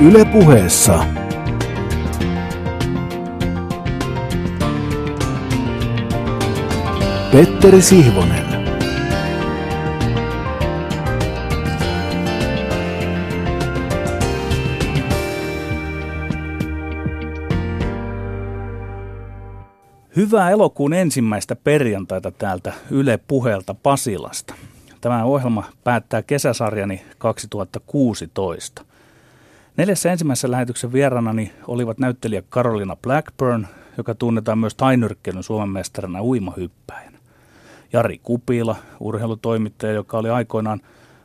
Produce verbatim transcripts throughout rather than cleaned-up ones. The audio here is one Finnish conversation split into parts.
Yle Puheessa. Petteri Sihvonen. Hyvää elokuun ensimmäistä perjantaita täältä Yle Puheelta Pasilasta. Tämä ohjelma päättää kesäsarjani kaksituhattakuusitoista. Neljässä ensimmäisessä lähetyksen vieraanani olivat näyttelijä Karolina Blackburn, joka tunnetaan myös tainyrkkeilyn Suomen mestarina uimahyppäjänä. Jari Kupila, urheilutoimittaja, joka oli aikoinaan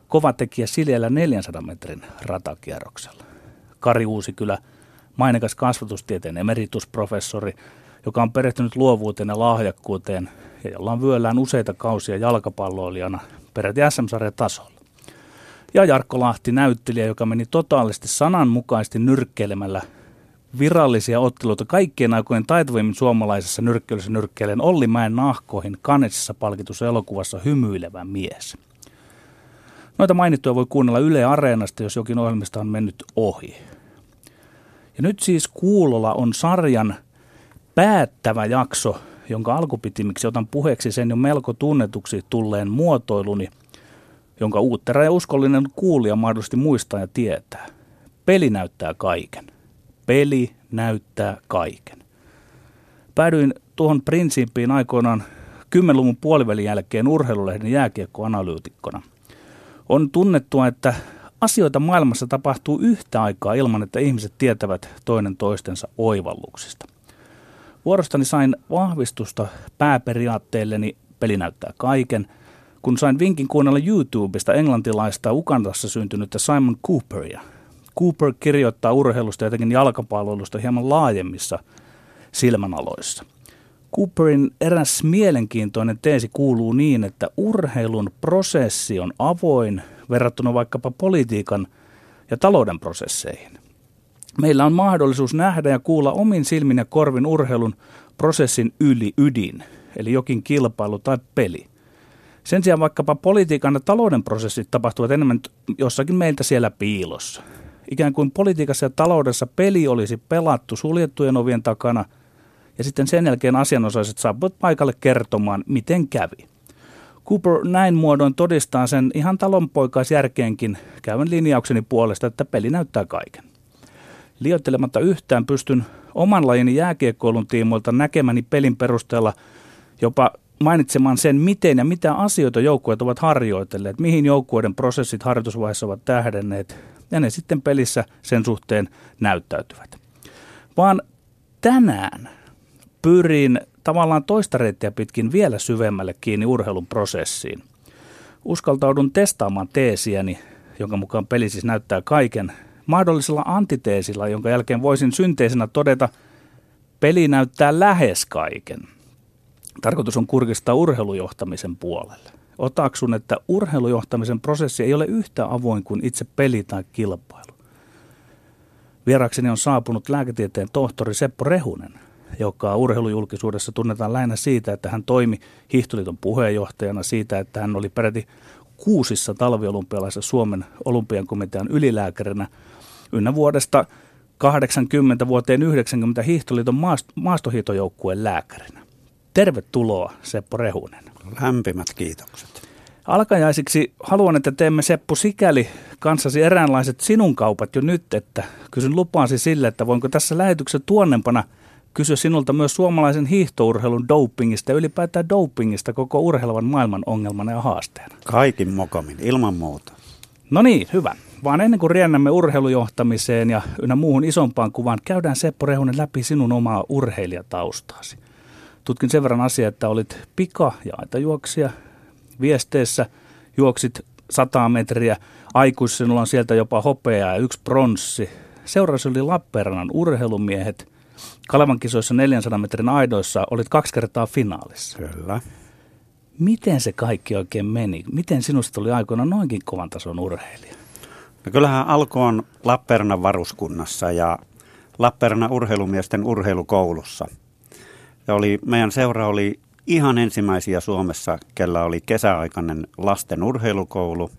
kova tekijä sileällä neljänsadan metrin ratakierroksella. Kari Uusikylä, mainekas kasvatustieteen emeritusprofessori, joka on perehtynyt luovuuteen ja lahjakkuuteen ja jolla on vyöllään useita kausia jalkapalloilijana peräti äs äm-sarjan tasolla. Ja Jarkko Lahti, näyttelijä, joka meni totaalisesti sananmukaisesti nyrkkeilemällä virallisia otteluita kaikkien aikojen taitavimmin suomalaisessa nyrkkeilyssä nyrkkeilen Olli Mäen nahkoihin Kanetsissa palkitussa elokuvassa Hymyilevä mies. Noita mainittuja voi kuunnella Yle Areenasta, jos jokin ohjelmista on mennyt ohi. Ja nyt siis kuulolla on sarjan päättävä jakso, jonka alkupitimiksi otan puheeksi sen jo melko tunnetuksi tulleen muotoiluni, jonka uuttera ja uskollinen kuulija mahdollisesti muistaa ja tietää. Peli näyttää kaiken. Peli näyttää kaiken. Päädyin tuohon prinsiippiin aikoinaan kymmenluvun puolivälin jälkeen Urheilulehden jääkiekkoanalyytikkona. On tunnettua, että asioita maailmassa tapahtuu yhtä aikaa ilman, että ihmiset tietävät toinen toistensa oivalluksista. Vuorostani sain vahvistusta pääperiaatteelleni peli näyttää kaiken, kun sain vinkin kuunnella YouTubesta englantilaista Ugandassa syntynyttä Simon Cooperia. Cooper kirjoittaa urheilusta ja jotenkin jalkapalloilusta hieman laajemmissa silmänaloissa. Cooperin eräs mielenkiintoinen teesi kuuluu niin, että urheilun prosessi on avoin verrattuna vaikkapa politiikan ja talouden prosesseihin. Meillä on mahdollisuus nähdä ja kuulla omin silmin ja korvin urheilun prosessin yli ydin, eli jokin kilpailu tai peli. Sen sijaan vaikkapa politiikan ja talouden prosessit tapahtuvat enemmän jossakin meiltä siellä piilossa. Ikään kuin politiikassa ja taloudessa peli olisi pelattu suljettujen ovien takana, ja sitten sen jälkeen asianosaiset saapuvat paikalle kertomaan, miten kävi. Cooper näin muodoin todistaa sen ihan talonpoikaisjärkeenkin käyvän linjaukseni puolesta, että peli näyttää kaiken. Liioittelematta yhtään pystyn oman lajini jääkiekkoilun tiimoilta näkemäni pelin perusteella jopa mainitsemaan sen, miten ja mitä asioita joukkueet ovat harjoitelleet, mihin joukkueiden prosessit harjoitusvaiheessa ovat tähdenneet, ja ne sitten pelissä sen suhteen näyttäytyvät. Vaan tänään pyrin tavallaan toista reittiä pitkin vielä syvemmälle kiinni urheilun prosessiin. Uskaltaudun testaamaan teesiäni, jonka mukaan peli siis näyttää kaiken, mahdollisella antiteesilla, jonka jälkeen voisin synteisenä todeta, peli näyttää lähes kaiken. Tarkoitus on kurkistaa urheilujohtamisen puolelle. Otaksun, että urheilujohtamisen prosessi ei ole yhtä avoin kuin itse peli tai kilpailu. Vierakseni on saapunut lääketieteen tohtori Seppo Rehunen, joka urheilujulkisuudessa tunnetaan lähinnä siitä, että hän toimi Hiihtoliiton puheenjohtajana, siitä, että hän oli peräti kuusissa talviolympialaisissa Suomen olympiankomitean ylilääkärinä ynnä vuodesta kahdeksankymmentä vuoteen yhdeksänkymmentä Hiihtoliiton maastohiihtojoukkueen lääkärinä. Tervetuloa, Seppo Rehunen. Lämpimät kiitokset. Alkajaisiksi haluan, että teemme, Seppo, sikäli kanssasi eräänlaiset sinun kaupat jo nyt, että kysyn lupaasi sille, että voinko tässä lähetyksessä tuonnempana kysyä sinulta myös suomalaisen hiihtourheilun dopingista ja ylipäätään dopingista koko urheilevan maailman ongelmana ja haasteena. Kaikin mokomin, ilman muuta. No niin, hyvä. Vaan ennen kuin riennämme urheilujohtamiseen ja ynnä muuhun isompaan kuvaan, käydään, Seppo Rehunen, läpi sinun omaa urheilijataustaasi. Tutkin sen verran asiaa, että olit pika- ja aitajuoksija. Viesteissä juoksit sataa metriä. Aikuisessa sinulla on sieltä jopa hopeaa ja yksi pronssi. Seurasi oli Lappeenrannan urheilumiehet. Kalevan kisoissa neljänsadan metrin aidoissa olit kaksi kertaa finaalissa. Kyllä. Miten se kaikki oikein meni? Miten sinusta oli aikoina noinkin kovan tason urheilija? No kyllähän alkoon Lappeenrannan varuskunnassa ja Lappeenrannan urheilumiesten urheilukoulussa. Ja oli, meidän seura oli ihan ensimmäisiä Suomessa, kellä oli kesäaikainen lasten urheilukoulu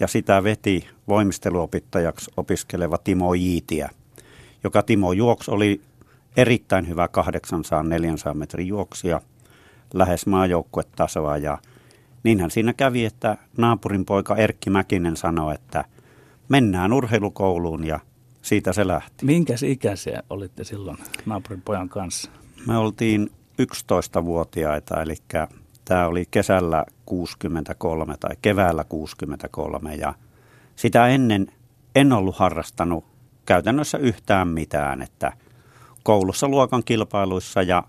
ja sitä veti voimisteluopittajaksi opiskeleva Timo Iitia, joka Timo juoksi, oli erittäin hyvä kahdeksansataa neljäsataa metrin juoksija, lähes maajoukkuetasoa, ja niinhän siinä kävi, että naapurin poika Erkki Mäkinen sanoi, että mennään urheilukouluun, ja siitä se lähti. Minkäs ikäisiä olitte silloin naapurin pojan kanssa? Me oltiin yksitoistavuotiaita, eli tämä oli kesällä kuusikymmentäkolme tai keväällä kuusikymmentäkolme, ja sitä ennen en ollut harrastanut käytännössä yhtään mitään, että koulussa luokan kilpailuissa ja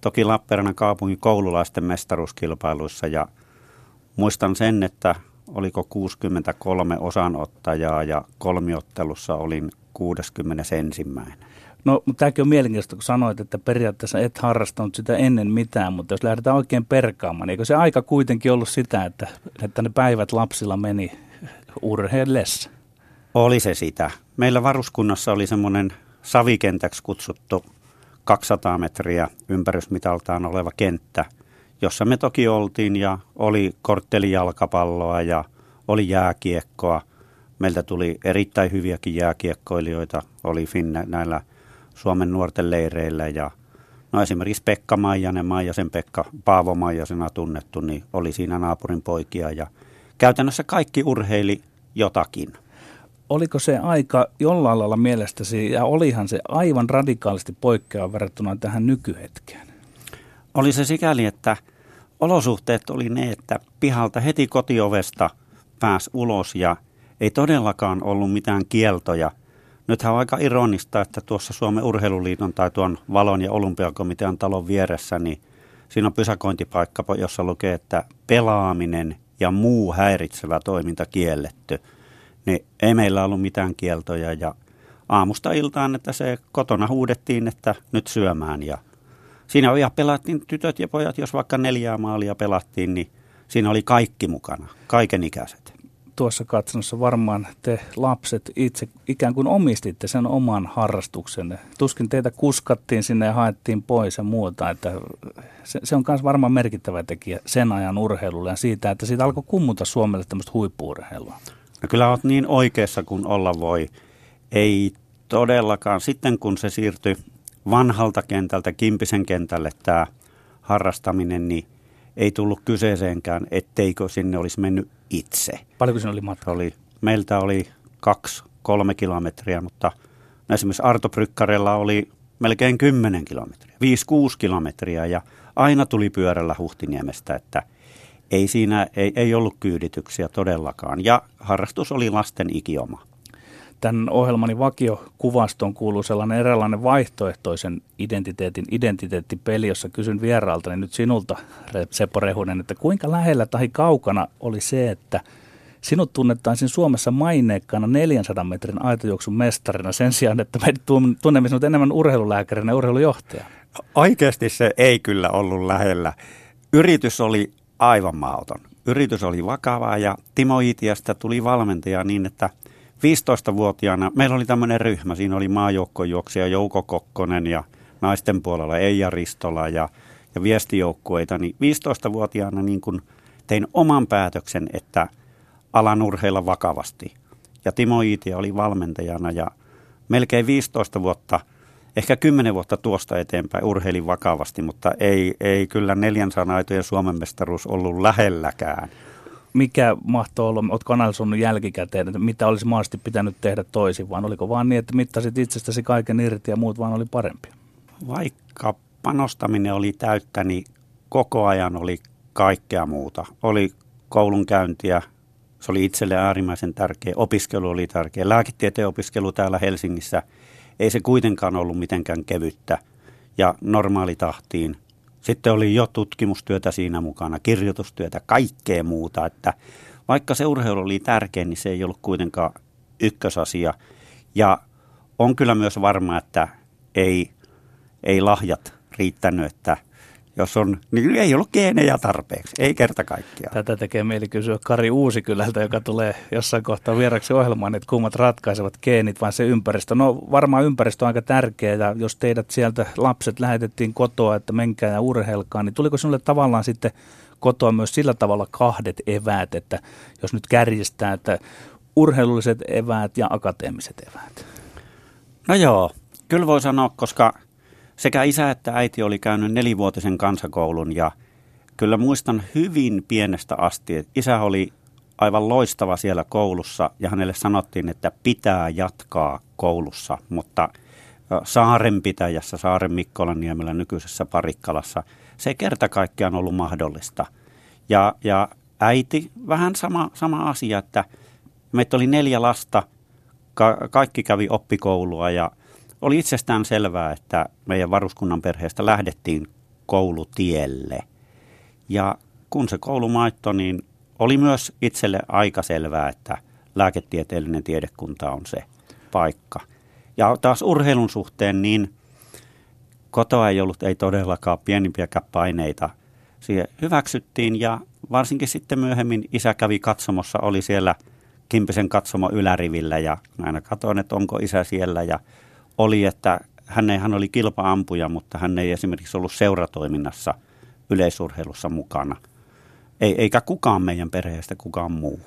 toki Lappeenrannan kaupungin koululaisten mestaruuskilpailuissa, ja muistan sen, että oliko kuusikymmentäkolme osanottajaa ja kolmiottelussa olin kuudeskymmenesensimmäinen No, mutta tämäkin on mielenkiintoista, kun sanoit, että periaatteessa et harrastanut sitä ennen mitään, mutta jos lähdetään oikein perkaamaan, niin eikö se aika kuitenkin ollut sitä, että, että ne päivät lapsilla meni urheillessa? Oli se sitä. Meillä varuskunnassa oli semmoinen savikentäksi kutsuttu kaksisataa metriä ympärysmitaltaan oleva kenttä, jossa me toki oltiin, ja oli korttelijalkapalloa ja oli jääkiekkoa. Meiltä tuli erittäin hyviäkin jääkiekkoilijoita, oli Finne näillä Suomen nuorten leireillä, ja no esimerkiksi Pekka Maijanen, Maijasen Pekka, Paavo Maijasena tunnettu, niin oli siinä naapurin poikia, ja käytännössä kaikki urheili jotakin. Oliko se aika jollain lailla mielestäsi, ja olihan se aivan radikaalisti poikkeava verrattuna tähän nykyhetkeen? Oli se sikäli, että olosuhteet oli ne, että pihalta heti kotiovesta pääsi ulos, ja ei todellakaan ollut mitään kieltoja. Nythän on aika ironista, että tuossa Suomen Urheiluliiton tai tuon Valon ja Olympiakomitean talon vieressä, niin siinä on pysäköintipaikka, jossa lukee, että pelaaminen ja muu häiritsevä toiminta kielletty. Niin ei meillä ollut mitään kieltoja, ja aamusta iltaan, että se kotona huudettiin, että nyt syömään. Ja siinä ja pelattiin tytöt ja pojat, jos vaikka neljää maalia pelattiin, niin siinä oli kaikki mukana, kaikenikäiset. Tuossa katsannossa varmaan te lapset itse ikään kuin omistitte sen oman harrastuksenne. Tuskin teitä kuskattiin sinne ja haettiin pois ja muuta. Että se, se on myös varmaan merkittävä tekijä sen ajan urheilulle ja siitä, että siitä alkoi kummuta Suomelle tämmöistä huippu-urheilua. No kyllä olet niin oikeassa kuin olla voi. Ei todellakaan. Sitten kun se siirtyi vanhalta kentältä Kimpisen kentälle tämä harrastaminen, niin ei tullut kyseeseenkään, etteikö sinne olisi mennyt itse. Paljonko siinä oli matkaa? Oli, meiltä oli kaksi, kolme kilometriä, mutta esimerkiksi Arto Brykkarella oli melkein kymmenen kilometriä, viisi, kuusi kilometriä, ja aina tuli pyörällä Huhtiniemestä, että ei siinä ei, ei ollut kyydityksiä todellakaan, ja harrastus oli lasten ikioma. Tämän ohjelmani vakiokuvastoon kuuluu sellainen eräänlainen vaihtoehtoisen identiteetin identiteettipeli, jossa kysyn vieraaltani nyt sinulta, Seppo Rehunen, että kuinka lähellä tai kaukana oli se, että sinut tunnettaisiin Suomessa maineikkaana neljänsadan metrin aitojuoksun mestarina sen sijaan, että me tunnemme sinut enemmän urheilulääkärinä ja urheilujohtajana? Oikeasti se ei kyllä ollut lähellä. Yritys oli aivan mahdoton. Yritys oli vakavaa, ja Timo Iitiasta tuli valmentaja niin, että viisitoistavuotiaana meillä oli tämmöinen ryhmä, siinä oli maajoukkojuoksija Jouko Kokkonen ja naisten puolella Eija Ristola ja, ja viestijoukkueita. Niin viisitoistavuotiaana niin kun tein oman päätöksen, että alan urheilla vakavasti. Ja Timo Iitia oli valmentajana, ja melkein viisitoista vuotta, ehkä kymmenen vuotta tuosta eteenpäin urheilin vakavasti, mutta ei, ei kyllä neljänsadan aitojen Suomen mestaruus ollut lähelläkään. Mikä mahtoi olla, oletko analysoinut jälkikäteen, että mitä olisi mahdollisesti pitänyt tehdä toisin, vaan oliko vaan niin, että mittasit itsestäsi kaiken irti ja muut vaan oli parempia? Vaikka panostaminen oli täyttä, niin koko ajan oli kaikkea muuta. Oli koulunkäyntiä, se oli itselle äärimmäisen tärkeä, opiskelu oli tärkeä, lääketieteen opiskelu täällä Helsingissä, ei se kuitenkaan ollut mitenkään kevyttä ja normaalitahtiin. Sitten oli jo tutkimustyötä siinä mukana, kirjoitustyötä, kaikkea muuta, että vaikka se urheilu oli tärkeä, niin se ei ollut kuitenkaan ykkösasia. Ja on kyllä myös varma, että ei, ei lahjat riittänyt, että jos on, niin ei ollut geenejä tarpeeksi, ei kerta kaikkiaan. Tätä tekee mieli kysyä Kari Uusikylältä, joka tulee jossain kohtaa vieraksi ohjelmaan, että kummat ratkaisevat geenit, vaan se ympäristö. No varmaan ympäristö on aika tärkeä, ja jos teidät sieltä lapset lähetettiin kotoa, että menkää ja urheilkaa, niin tuliko sinulle tavallaan sitten kotoa myös sillä tavalla kahdet eväät, että jos nyt kärjistää, että urheilulliset eväät ja akateemiset eväät? No joo, kyllä voi sanoa, koska sekä isä että äiti oli käynyt nelivuotisen kansakoulun ja kyllä muistan hyvin pienestä asti, että isä oli aivan loistava siellä koulussa ja hänelle sanottiin, että pitää jatkaa koulussa, mutta Saarenpitäjässä, Saaren Mikkolaniemellä nykyisessä Parikkalassa, se ei kerta kaikkiaan ollut mahdollista. Ja, ja äiti, vähän sama, sama asia, että meitä oli neljä lasta, ka- kaikki kävi oppikoulua ja oli itsestään selvää, että meidän varuskunnan perheestä lähdettiin koulutielle. Ja kun se koulu maittoi, niin oli myös itselle aika selvää, että lääketieteellinen tiedekunta on se paikka. Ja taas urheilun suhteen, niin kotoa ei ollut ei todellakaan pienimpiäkään paineita. Siihen hyväksyttiin ja varsinkin sitten myöhemmin isä kävi katsomossa, oli siellä Kimpisen katsomo ylärivillä ja aina katsoin, että onko isä siellä ja oli, että hän, ei, hän oli kilpa-ampuja, mutta hän ei esimerkiksi ollut seuratoiminnassa yleisurheilussa mukana. Ei, eikä kukaan meidän perheestä, kukaan muu.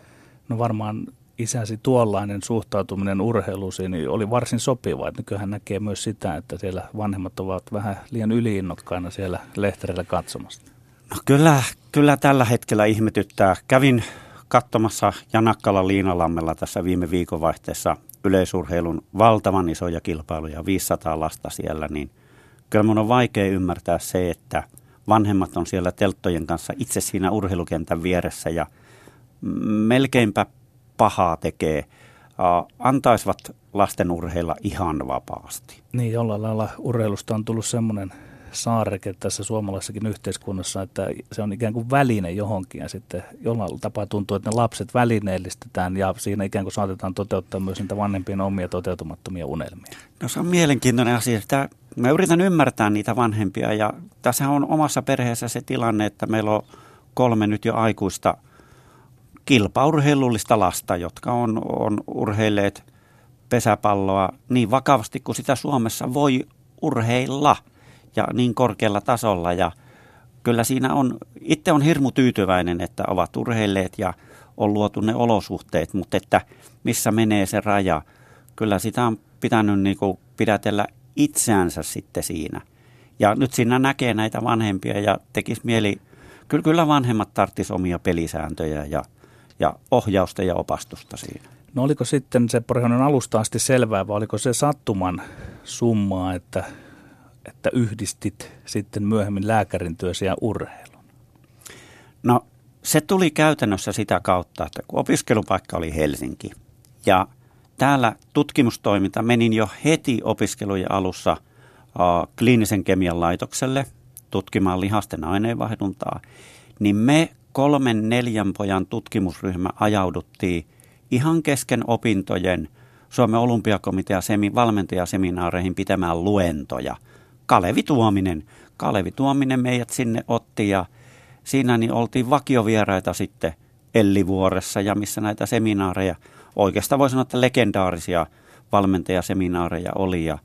No varmaan isäsi tuollainen suhtautuminen urheilusi niin oli varsin sopiva. Että nykyään näkee myös sitä, että siellä vanhemmat ovat vähän liian yliinnokkaina siellä lehterillä katsomassa. No kyllä, kyllä tällä hetkellä ihmetyttää. Kävin katsomassa Janakkala Liinalammella tässä viime viikonvaihteessa yleisurheilun valtavan isoja kilpailuja, viisisataa lasta siellä, niin kyllä mun on vaikea ymmärtää se, että vanhemmat on siellä telttojen kanssa itse siinä urheilukentän vieressä ja melkeinpä pahaa tekee. Antaisivat lasten urheilla ihan vapaasti. Niin, jollain lailla urheilusta on tullut semmoinen saareke tässä suomalaisessakin yhteiskunnassa, että se on ikään kuin väline johonkin ja sitten jollain tapaa tuntuu, että ne lapset välineellistetään ja siinä ikään kuin saatetaan toteuttaa myös niitä vanhempien omia toteutumattomia unelmia. No se on mielenkiintoinen asia. Sitä, mä yritän ymmärtää niitä vanhempia ja tässä on omassa perheessä se tilanne, että meillä on kolme nyt jo aikuista kilpaurheilullista lasta, jotka on, on urheilleet pesäpalloa niin vakavasti kuin sitä Suomessa voi urheilla ja niin korkealla tasolla. Ja kyllä siinä on, itse on hirmu tyytyväinen, että ovat urheilleet ja on luotu ne olosuhteet, mutta että missä menee se raja. Kyllä sitä on pitänyt niin kuin pidätellä itseänsä sitten siinä. Ja nyt siinä näkee näitä vanhempia ja tekisi mieli, kyllä vanhemmat tarvitsisi omia pelisääntöjä ja, ja ohjausta ja opastusta siinä. No oliko sitten se Seppo Rehunen alusta asti selvää vai oliko se sattuman summaa, että että yhdistit sitten myöhemmin lääkärin työsi ja urheilun? No se tuli käytännössä sitä kautta, että kun opiskelupaikka oli Helsinki ja täällä tutkimustoiminta, menin jo heti opiskelujen alussa äh, kliinisen kemian laitokselle tutkimaan lihasten aineenvaihduntaa, niin me kolmen neljän pojan tutkimusryhmä ajauduttiin ihan kesken opintojen Suomen olympiakomitea semi- valmentajaseminaareihin pitämään luentoja. Kalevi Tuominen. Kalevi Tuominen meidät sinne otti ja siinä niin oltiin vakiovieraita sitten Ellivuoressa ja missä näitä seminaareja, oikeastaan voi sanoa, että legendaarisia valmentajaseminaareja oli ja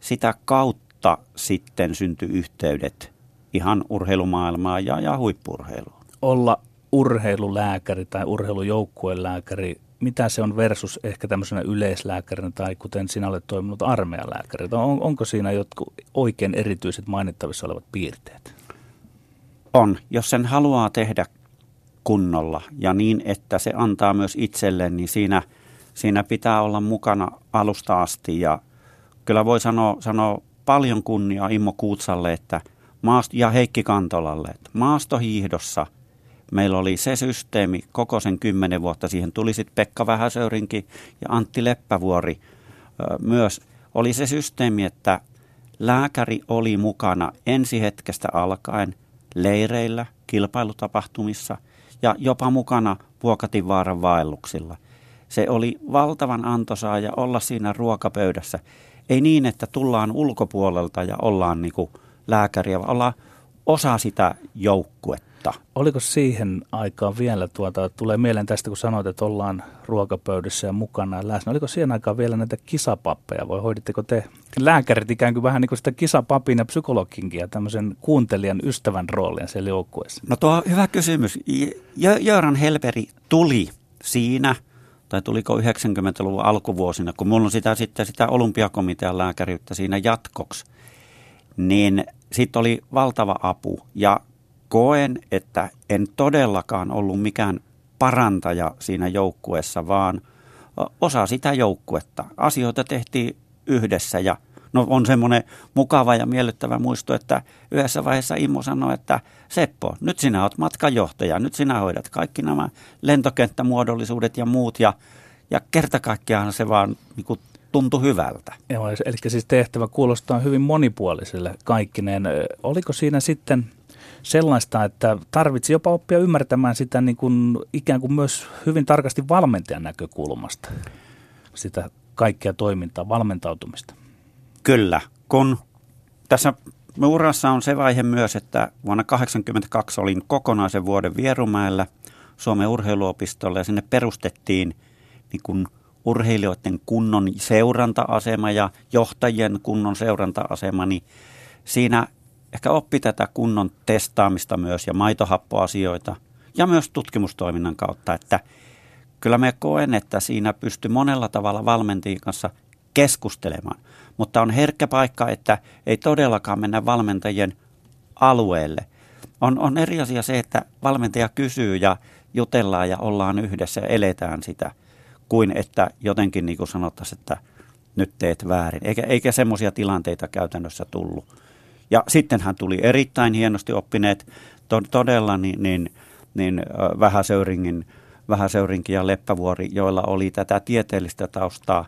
sitä kautta sitten syntyi yhteydet ihan urheilumaailmaan ja, ja huippu-urheiluun. Olla urheilulääkäri tai urheilujoukkuelääkäri, mitä se on versus ehkä tämmöisenä yleislääkärinä tai kuten sinä olet toiminut armeijalääkäri? On, onko siinä jotkut oikein erityiset mainittavissa olevat piirteet? On. Jos sen haluaa tehdä kunnolla ja niin, että se antaa myös itselleen, niin siinä, siinä pitää olla mukana alusta asti. Ja kyllä voi sanoa, sanoa paljon kunniaa Immo Kuutsalle että maast- ja Heikki Kantolalle, että maastohiihdossa meillä oli se systeemi koko sen kymmenen vuotta. Siihen tuli sitten Pekka Vähäsöyrinkin ja Antti Leppävuori myös. Oli se systeemi, että lääkäri oli mukana ensi hetkestä alkaen leireillä, kilpailutapahtumissa ja jopa mukana Vuokatinvaaran vaelluksilla. Se oli valtavan antoisaa ja olla siinä ruokapöydässä. Ei niin, että tullaan ulkopuolelta ja ollaan niin kuin lääkäriä, vaan ollaan osa sitä joukkuetta. vuotta. Oliko siihen aikaan vielä, tuota, tulee mieleen tästä kun sanoit, että ollaan ruokapöydissä ja mukana ja läsnä, oliko siihen aikaan vielä näitä kisapappeja vai hoiditteko te lääkärit ikään kuin vähän niin kuin sitä kisapapin ja psykologinkin ja tämmöisen kuuntelijan ystävän roolin siellä joukkueessa? No tuo on hyvä kysymys. Jöran Helperi tuli siinä, tai tuliko yhdeksänkymmentäluvun alkuvuosina, kun mulla on sitä, sitä, sitä olympiakomitean lääkäriyttä siinä jatkoksi, niin sitten oli valtava apu ja koen, että en todellakaan ollut mikään parantaja siinä joukkueessa, vaan osa sitä joukkuetta. Asioita tehtiin yhdessä ja no on semmoinen mukava ja miellyttävä muisto, että yhdessä vaiheessa Immo sanoi, että Seppo, nyt sinä olet matkanjohtaja, nyt sinä hoidat kaikki nämä lentokenttämuodollisuudet ja muut ja, ja kerta kaikkiaan se vaan niin kuin tuntui hyvältä. Joo, eli siis tehtävä kuulostaa hyvin monipuoliselle kaikkineen. Oliko siinä sitten sellaista, että tarvitsi jopa oppia ymmärtämään sitä niin kuin ikään kuin myös hyvin tarkasti valmentajan näkökulmasta, sitä kaikkea toimintaa, valmentautumista? Kyllä, kun tässä urassa on se vaihe myös, että vuonna tuhatyhdeksänsataakahdeksankymmentäkaksi olin kokonaisen vuoden Vierumäellä Suomen urheiluopistolla ja sinne perustettiin niin kuin urheilijoiden kunnon seuranta-asema ja johtajien kunnon seuranta-asema, niin siinä ehkä oppi tätä kunnon testaamista myös ja maitohappoasioita ja myös tutkimustoiminnan kautta, että kyllä mä koen, että siinä pystyi monella tavalla valmentajien kanssa keskustelemaan, mutta on herkkä paikka, että ei todellakaan mennä valmentajien alueelle. On, on eri asia se, että valmentaja kysyy ja jutellaan ja ollaan yhdessä ja eletään sitä, kuin että jotenkin niin kuin sanottaisiin, että nyt teet väärin. Eikä, eikä semmoisia tilanteita käytännössä tullut. Ja sittenhän tuli erittäin hienosti oppineet to, todella niin, niin, niin Vähäsöyringin, Vähäsöyrinkin ja Leppävuori, joilla oli tätä tieteellistä taustaa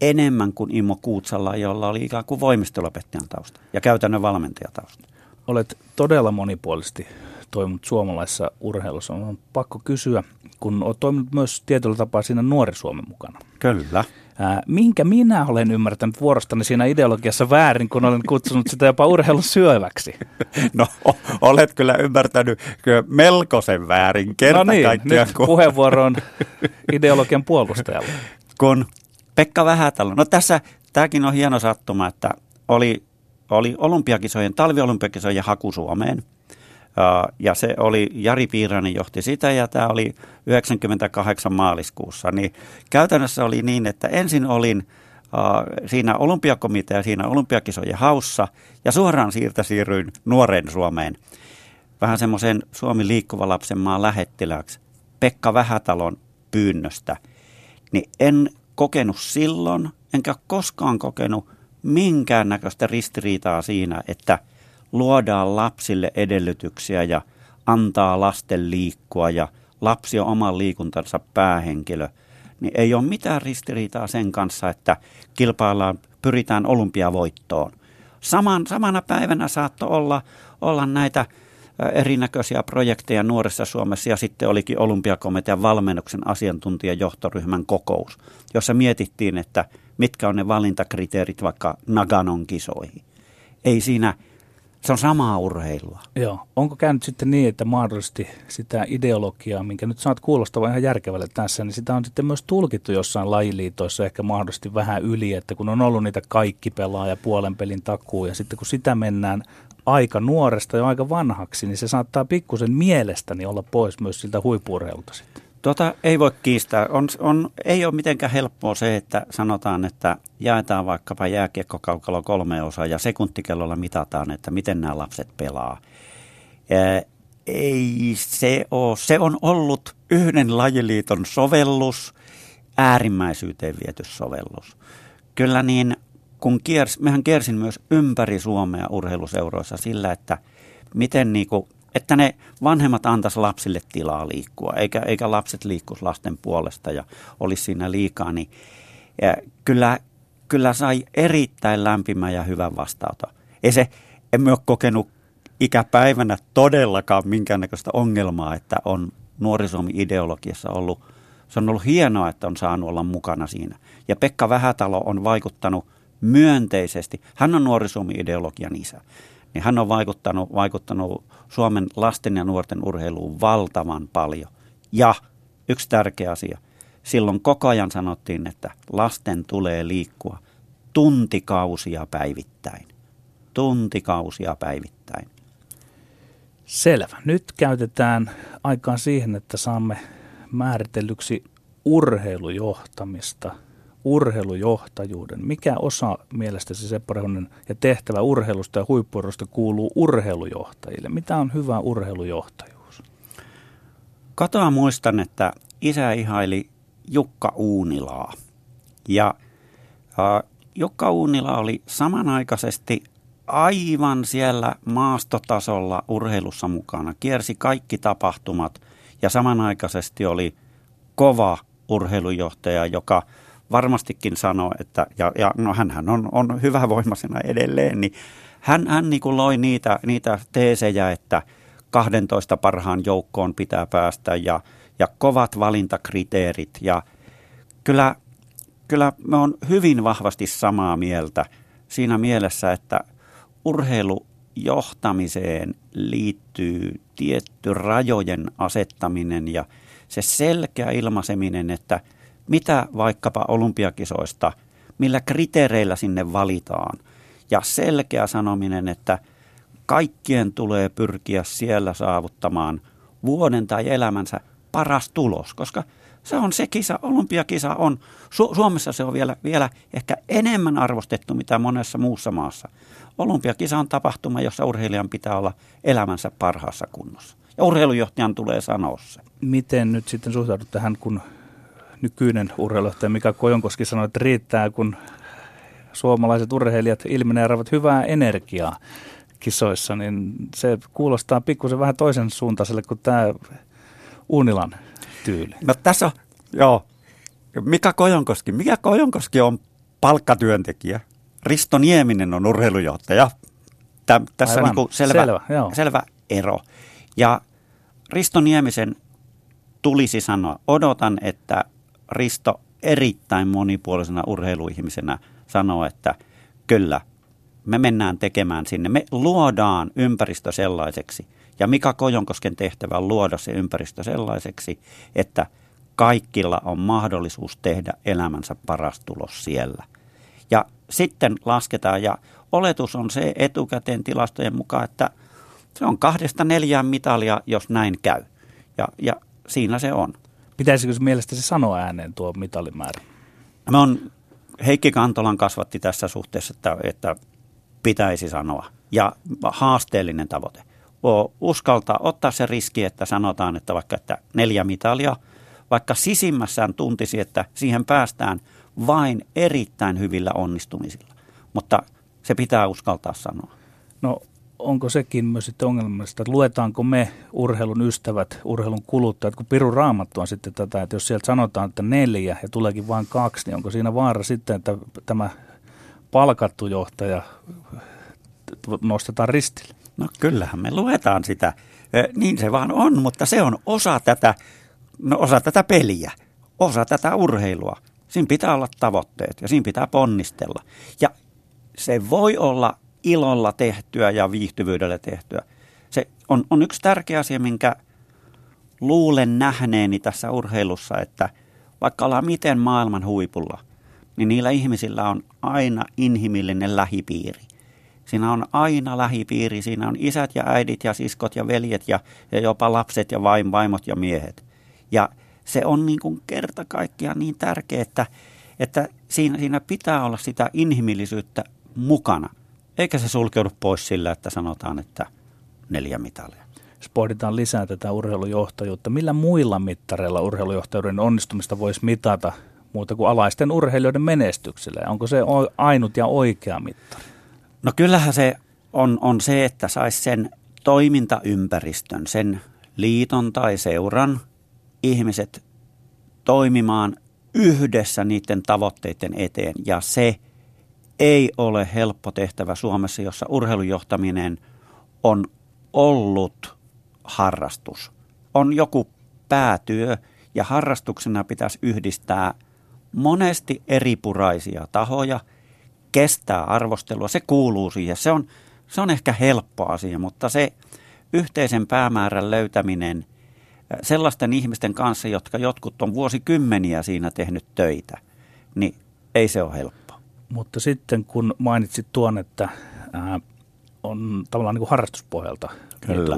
enemmän kuin Immo Kuutsalla, jolla oli ikään kuin voimisteluopettajan tausta ja käytännön valmentajatausta. Olet todella monipuolisesti toiminut suomalaisessa urheilussa. On pakko kysyä, kun olet toiminut myös tietyllä tapaa siinä Nuori Suomen mukana. Kyllä. Ää, minkä minä olen ymmärtänyt vuorostani siinä ideologiassa väärin, kun olen kutsunut sitä jopa urheilun syöväksi? No, olet kyllä ymmärtänyt kyllä melkoisen väärin kerta kaikkiaan. No niin, kaikkiaan, nyt kun... puheenvuoro on ideologian puolustajalla. Kun... Pekka Vähätalo. No tässä tämäkin on hieno sattuma, että oli, oli olympiakisojen, talviolympiakisojen haku Suomeen. Ja se oli, Jari Piirainen johti sitä ja tämä oli yhdeksänkymmentäkahdeksan maaliskuussa. Niin käytännössä oli niin, että ensin olin siinä olympiakomitea, siinä olympiakisojen haussa ja suoraan siirtä siirryin Nuoren Suomeen. Vähän semmoisen Suomi liikkuva lapsen maan lähettiläksi Pekka Vähätalon pyynnöstä. Niin en... kokenut silloin, enkä koskaan kokenut minkäännäköistä ristiriitaa siinä, että luodaan lapsille edellytyksiä ja antaa lasten liikkua ja lapsi on oman liikuntansa päähenkilö. Niin ei ole mitään ristiriitaa sen kanssa, että kilpaillaan, pyritään olympiavoittoon. Saman, samana päivänä saattoi olla, olla näitä erinäköisiä projekteja Nuoressa Suomessa ja sitten olikin olympiakomitean valmennuksen asiantuntijajohtoryhmän kokous, jossa mietittiin, että mitkä on ne valintakriteerit vaikka Naganon kisoihin. Ei siinä, se on samaa urheilua. Joo. Onko käynyt sitten niin, että mahdollisesti sitä ideologiaa, minkä nyt saat kuulostava ihan järkevälle tässä, niin sitä on sitten myös tulkittu jossain lajiliitoissa ehkä mahdollisesti vähän yli, että kun on ollut niitä kaikki pelaaja puolen pelin takuu ja sitten kun sitä mennään aika nuoresta ja aika vanhaksi, niin se saattaa pikkusen mielestäni olla pois myös siltä huippu-urheilulta sitten. Tota ei voi kiistää. On, on, ei ole mitenkään helppoa se, että sanotaan, että jaetaan vaikkapa jääkiekkokaukalo kolme osaa ja sekuntikellolla mitataan, että miten nämä lapset pelaa. Ee, ei se ole. Se on ollut yhden lajiliiton sovellus, äärimmäisyyteen viety sovellus. Kyllä niin... Kun kiers, mehän kiersin myös ympäri Suomea urheiluseuroissa sillä, että, miten niinku, että ne vanhemmat antaisi lapsille tilaa liikkua, eikä, eikä lapset liikkuisi lasten puolesta ja olisi siinä liikaa. Niin, ja kyllä, kyllä sai erittäin lämpimän ja hyvän vastaanoton. Ei se, emme ole kokenut ikäpäivänä todellakaan minkäännäköistä ongelmaa, että on Nuori Suomi-ideologiassa ollut. Se on ollut hienoa, että on saanut olla mukana siinä. Ja Pekka Vähätalo on vaikuttanut myönteisesti. Hän on Nuori Suomi-ideologian isä. niin hän on vaikuttanut, vaikuttanut Suomen lasten ja nuorten urheiluun valtavan paljon. Ja yksi tärkeä asia, silloin koko ajan sanottiin, että lasten tulee liikkua tuntikausia päivittäin. Tuntikausia päivittäin. Selvä. Nyt käytetään aikaa siihen, että saamme määritellyksi urheilujohtamista, urheilujohtajuuden. Mikä osa mielestäsi, Seppo Rehunen, ja tehtävä urheilusta ja huippu-urheilusta kuuluu urheilujohtajille? Mitä on hyvä urheilujohtajuus? Katoa muistan, että isä ihaili Jukka Uunilaa. Ja äh, Jukka Uunila oli samanaikaisesti aivan siellä maastotasolla urheilussa mukana. Kiersi kaikki tapahtumat ja samanaikaisesti oli kova urheilujohtaja, joka varmastikin sanoi, että, ja, ja no hänhän on, on hyvävoimaisena edelleen, niin hän, hän niin kuin loi niitä, niitä teesejä, että kahdentoista parhaan joukkoon pitää päästä ja, ja kovat valintakriteerit. Ja kyllä, kyllä me on hyvin vahvasti samaa mieltä siinä mielessä, että urheilujohtamiseen liittyy tietty rajojen asettaminen ja se selkeä ilmaiseminen, että mitä vaikkapa olympiakisoista, millä kriteereillä sinne valitaan. Ja selkeä sanominen, että kaikkien tulee pyrkiä siellä saavuttamaan vuoden tai elämänsä paras tulos, koska se on se kisa, olympiakisa on, Su- Suomessa se on vielä, vielä ehkä enemmän arvostettu mitä monessa muussa maassa. Olympiakisa on tapahtuma, jossa urheilijan pitää olla elämänsä parhaassa kunnossa. Ja urheilujohtajan tulee sanoa se. Miten nyt sitten suhtaudut tähän, kun nykyinen urheilujohtaja Mika Kojonkoski sanoi, että riittää, kun suomalaiset urheilijat ilmeneeräävät hyvää energiaa kisoissa, niin se kuulostaa pikkusen vähän toisen suuntaiselle kuin tämä Uunilan tyyli. No tässä on, joo, Mika Kojonkoski. Mika Kojonkoski on palkkatyöntekijä. Risto Nieminen on urheilujohtaja. Tä, tässä aivan, on niin kuin selvä, selvä, selvä ero. Ja Risto Niemisen tulisi sanoa, odotan, että Risto erittäin monipuolisena urheiluihmisenä sanoo, että kyllä, me mennään tekemään sinne. Me luodaan ympäristö sellaiseksi. Ja Mika Kojonkosken tehtävä on luoda se ympäristö sellaiseksi, että kaikilla on mahdollisuus tehdä elämänsä paras tulos siellä. Ja sitten lasketaan, ja oletus on se etukäteen tilastojen mukaan, että se on kahdesta neljään mitalia, jos näin käy. Ja, ja siinä se on. Pitäisikö mielestäsi sanoa ääneen tuo mitalimäärä? Me on, Heikki Kantolan kasvatti tässä suhteessa, että, että pitäisi sanoa. Ja haasteellinen tavoite. O, uskaltaa ottaa se riski, että sanotaan, että vaikka että neljä mitalia, vaikka sisimmässään tuntisi, että siihen päästään vain erittäin hyvillä onnistumisilla. Mutta se pitää uskaltaa sanoa. No, onko sekin myös sitten ongelmallista, että luetaanko me urheilun ystävät, urheilun kuluttajat, kun Pirun raamattu on sitten tätä, että jos sieltä sanotaan, että neljä ja tuleekin vain kaksi, niin onko siinä vaara sitten, että tämä palkattu johtaja nostetaan ristille? No kyllähän me luetaan sitä, niin se vaan on, mutta se on osa tätä, no osa tätä peliä, osa tätä urheilua. Siinä pitää olla tavoitteet ja siinä pitää ponnistella ja se voi olla ilolla tehtyä ja viihtyvyydellä tehtyä. Se on, on yksi tärkeä asia, minkä luulen nähneeni tässä urheilussa, että vaikka ollaan miten maailman huipulla, niin niillä ihmisillä on aina inhimillinen lähipiiri. Siinä on aina lähipiiri, siinä on isät ja äidit ja siskot ja veljet ja, ja jopa lapset ja vaim, vaimot ja miehet. Ja se on niin kuin kerta kaikkiaan niin tärkeää, että, että siinä, siinä pitää olla sitä inhimillisyyttä mukana. Eikä se sulkeudu pois sillä, että sanotaan, että neljä mitalia. Jos pohditaan lisää tätä urheilujohtajuutta, millä muilla mittareilla urheilujohtajuuden onnistumista voisi mitata muuta kuin alaisten urheilijoiden menestyksellä? Onko se ainut ja oikea mittari? No kyllähän se on, on se, että saisi sen toimintaympäristön, sen liiton tai seuran ihmiset toimimaan yhdessä niiden tavoitteiden eteen ja se ei ole helppo tehtävä Suomessa, jossa urheilujohtaminen on ollut harrastus. On joku päätyö ja harrastuksena pitäisi yhdistää monesti eripuraisia tahoja, kestää arvostelua, se kuuluu siihen. Se on, Se on ehkä helppo asia, mutta se yhteisen päämäärän löytäminen sellaisten ihmisten kanssa, jotka jotkut on vuosikymmeniä siinä tehnyt töitä, niin ei se ole helppoa. Mutta sitten kun mainitsit tuon, että ää, on tavallaan niin kuin harrastuspohjalta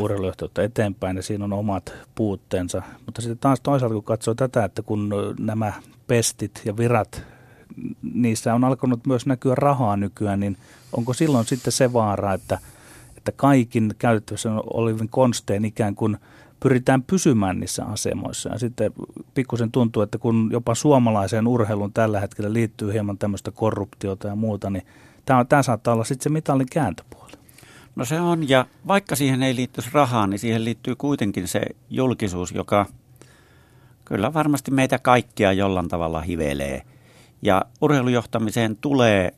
urheilujohtajuutta eteenpäin ja siinä on omat puutteensa, mutta sitten taas toisaalta kun katsoo tätä, että kun nämä pestit ja virat, niissä on alkanut myös näkyä rahaa nykyään, niin onko silloin sitten se vaara, että, että kaikin käytettävissä olevin konstein ikään kuin pyritään pysymään niissä asemoissa. Ja sitten pikkusen tuntuu, että kun jopa suomalaiseen urheiluun tällä hetkellä liittyy hieman tämmöistä korruptiota ja muuta, niin tämä, tämä saattaa olla sitten se mitallin kääntöpuoli. No se on, ja vaikka siihen ei liittyisi rahaa, niin siihen liittyy kuitenkin se julkisuus, joka kyllä varmasti meitä kaikkia jollain tavalla hivelee. Ja urheilujohtamiseen tulee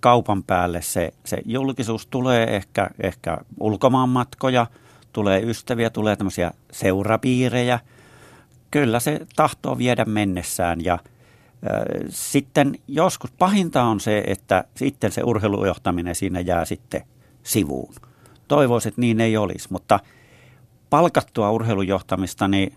kaupan päälle se, se julkisuus, tulee ehkä, ehkä ulkomaanmatkoja, tulee ystäviä, tulee tämmöisiä seurapiirejä. Kyllä se tahtoo viedä mennessään ja äh, sitten joskus pahinta on se, että sitten se urheilujohtaminen siinä jää sitten sivuun. Toivoisin, että niin ei olisi, mutta palkattua urheilujohtamista niin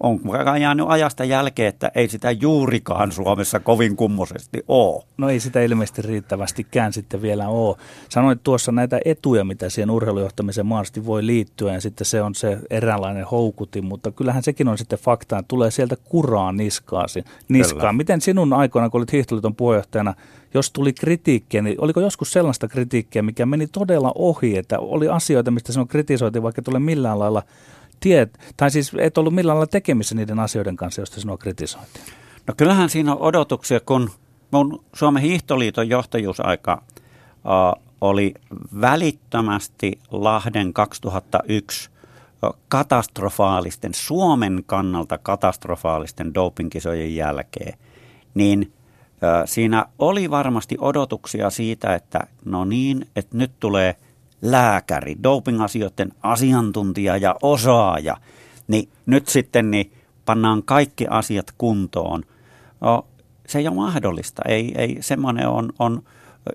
on kukaan jäänyt ajasta jälkeen, että ei sitä juurikaan Suomessa kovin kummoisesti ole. No ei sitä ilmeisesti riittävästikään sitten vielä ole. Sanoit tuossa näitä etuja, mitä siihen urheilujohtamiseen mahdollisesti voi liittyä, ja sitten se on se eräänlainen houkutin, mutta kyllähän sekin on sitten faktaan, tulee sieltä kuraa niskaasi, niskaan. Miten sinun aikoina, kun olit Hiihtoliiton puheenjohtajana, jos tuli kritiikkiä, niin oliko joskus sellaista kritiikkiä, mikä meni todella ohi, että oli asioita, mistä sinun kritisoitiin, vaikka tulee millään lailla tiet, tai siis et ollut millään lailla tekemissä niiden asioiden kanssa, joista sinua kritisoitiin? No kyllähän siinä on odotuksia, kun mun Suomen Hiihtoliiton johtajuusaika äh, oli välittömästi Lahden kaksituhattayksi äh, katastrofaalisten, Suomen kannalta katastrofaalisten dopingkisojen jälkeen, niin äh, siinä oli varmasti odotuksia siitä, että no niin, että nyt tulee lääkäri, dopingasioiden asiantuntija ja osaaja, niin nyt sitten niin pannaan kaikki asiat kuntoon. No, se ei ole mahdollista, ei, ei, semmoinen on, on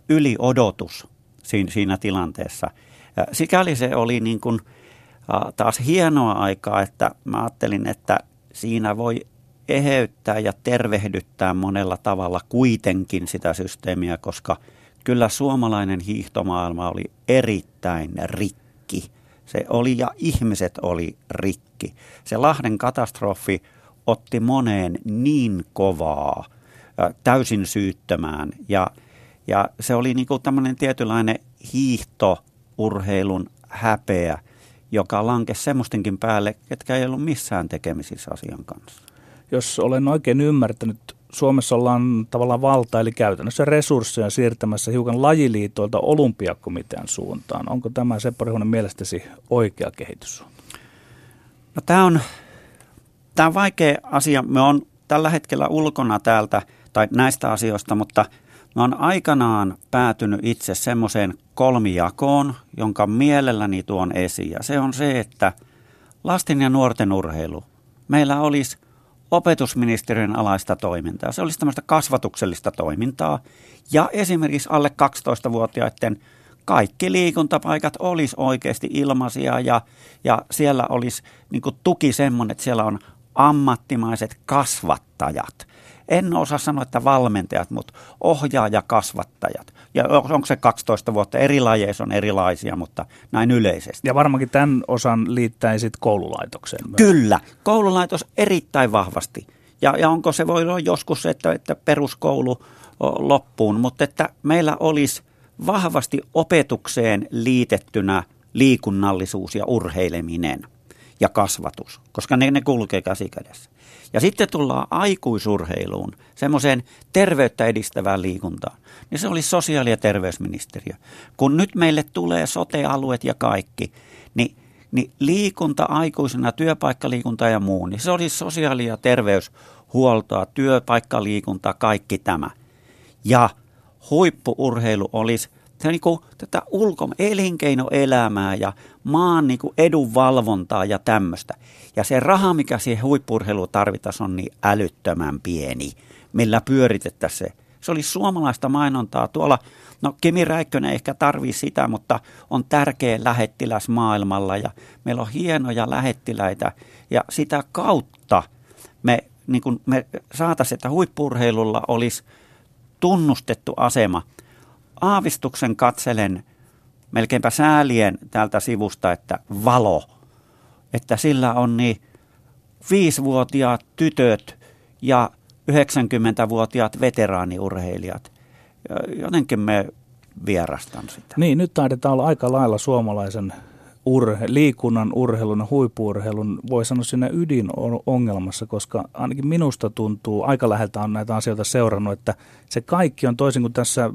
yliodotus siinä, siinä tilanteessa. Sikäli se oli niin kuin taas hienoa aikaa, että mä ajattelin, että siinä voi eheyttää ja tervehdyttää monella tavalla kuitenkin sitä systeemiä, koska kyllä suomalainen hiihtomaailma oli erittäin rikki. Se oli ja ihmiset oli rikki. Se Lahden katastrofi otti moneen niin kovaa, täysin syyttömään. Ja, ja se oli niin kuin tämmöinen tietynlainen hiihtourheilun häpeä, joka lankesi semmoistenkin päälle, ketkä ei ollut missään tekemisissä asian kanssa. Jos olen oikein ymmärtänyt, Suomessa ollaan tavallaan valta, eli käytännössä resursseja siirtämässä hiukan lajiliitoilta olympiakomitean suuntaan. Onko tämä, Seppo Rehunen, mielestäsi oikea kehityssuunta? No, tämä on, tämä on vaikea asia. Me on tällä hetkellä ulkona täältä tai näistä asioista, mutta me on aikanaan päätynyt itse semmoiseen kolmijakoon, jonka mielelläni tuon esiin. Ja se on se, että lasten ja nuorten urheilu. Meillä olisi opetusministeriön alaista toimintaa. Se olisi tämmöistä kasvatuksellista toimintaa. Ja esimerkiksi alle kaksitoistavuotiaiden kaikki liikuntapaikat olisi oikeasti ilmaisia ja, ja siellä olisi niin kuin tuki semmoinen, että siellä on ammattimaiset kasvattajat. En osaa sanoa, että valmentajat, mutta ohjaajakasvattajat. Ja onko se kaksitoista vuotta? Eri lajeissa on erilaisia, mutta näin yleisesti. Ja varmaankin tämän osan liittäisit koululaitokseen myös. Kyllä, koululaitos erittäin vahvasti. Ja, ja onko se voi olla joskus, että, että peruskoulu loppuun, mutta että meillä olisi vahvasti opetukseen liitettynä liikunnallisuus ja urheileminen ja kasvatus, koska ne, ne kulkee käsi kädessä. Ja sitten tullaan aikuisurheiluun, semmoiseen terveyttä edistävään liikuntaan. Niin se oli sosiaali- ja terveysministeriö. Kun nyt meille tulee sote-alueet ja kaikki, niin, niin liikunta aikuisena, työpaikkaliikunta ja muu, niin se oli sosiaali- ja terveyshuoltoa, työpaikkaliikunta, kaikki tämä. Ja huippu-urheilu olisi se, niin kuin, tätä ulkoma- elinkeinoelämää ja maan niin kuin, edunvalvontaa ja tämmöistä. Ja se raha, mikä siihen huippu-urheiluun tarvitaan, on niin älyttömän pieni, millä pyöritettäisiin se Se oli suomalaista mainontaa tuolla. No Kimi Räikkönen ehkä tarvii sitä, mutta on tärkeä lähettiläs maailmalla ja meillä on hienoja lähettiläitä ja sitä kautta me, niin kun me saataisiin, että huippu-urheilulla olisi tunnustettu asema. Aavistuksen katselen melkeinpä säälien tältä sivusta, että valo, että sillä on niin viisivuotiaat tytöt ja yhdeksänkymmentävuotiaat veteraaniurheilijat. Jotenkin me vierastan sitä. Niin, nyt taidetaan olla aika lailla suomalaisen urhe- liikunnan, urheilun ja huippu-urheilun, voi sanoa siinä ydinongelmassa, koska ainakin minusta tuntuu, aika läheltä on näitä asioita seurannut, että se kaikki on toisin kuin tässä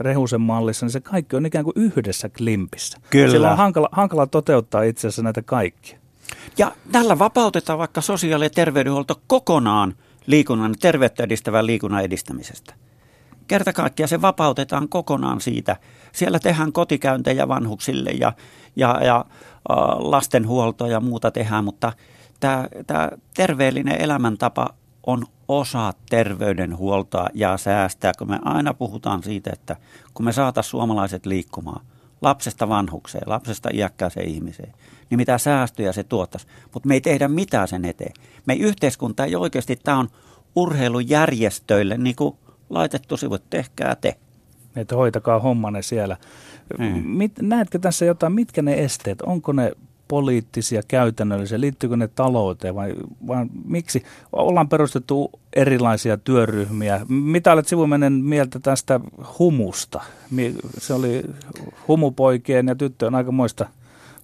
Rehusen mallissa, niin se kaikki on ikään kuin yhdessä klimpissä. Kyllä. Sillä on hankala, hankala toteuttaa itse asiassa näitä kaikkia. Ja tällä vapautetaan vaikka sosiaali- ja terveydenhuolto kokonaan liikunnan, terveyttä edistävän liikunnan edistämisestä. Kerta kaikkiaan se vapautetaan kokonaan siitä. Siellä tehdään kotikäyntejä vanhuksille ja, ja, ja lastenhuoltoa ja muuta tehdään, mutta tämä, tämä terveellinen elämäntapa on osa terveydenhuoltoa ja säästää, kun me aina puhutaan siitä, että kun me saataisiin suomalaiset liikkumaan lapsesta vanhukseen, lapsesta iäkkääseen ihmiseen, niin mitä säästöjä se tuottaisi, mutta me ei tehdä mitään sen eteen. Me yhteiskunta ei oikeasti, tämä on urheilujärjestöille niin kuin laitettu sivu, tehkää te. Että hoitakaa hommanne siellä. Mm. Mit, näetkö tässä jotain, mitkä ne esteet, onko ne poliittisia, käytännöllisiä, liittyykö ne talouteen vai, vai miksi? Ollaan perustettu erilaisia työryhmiä. Mitä olet sivumennen mieltä tästä humusta? Se oli humupoikien ja tyttöön aikamoista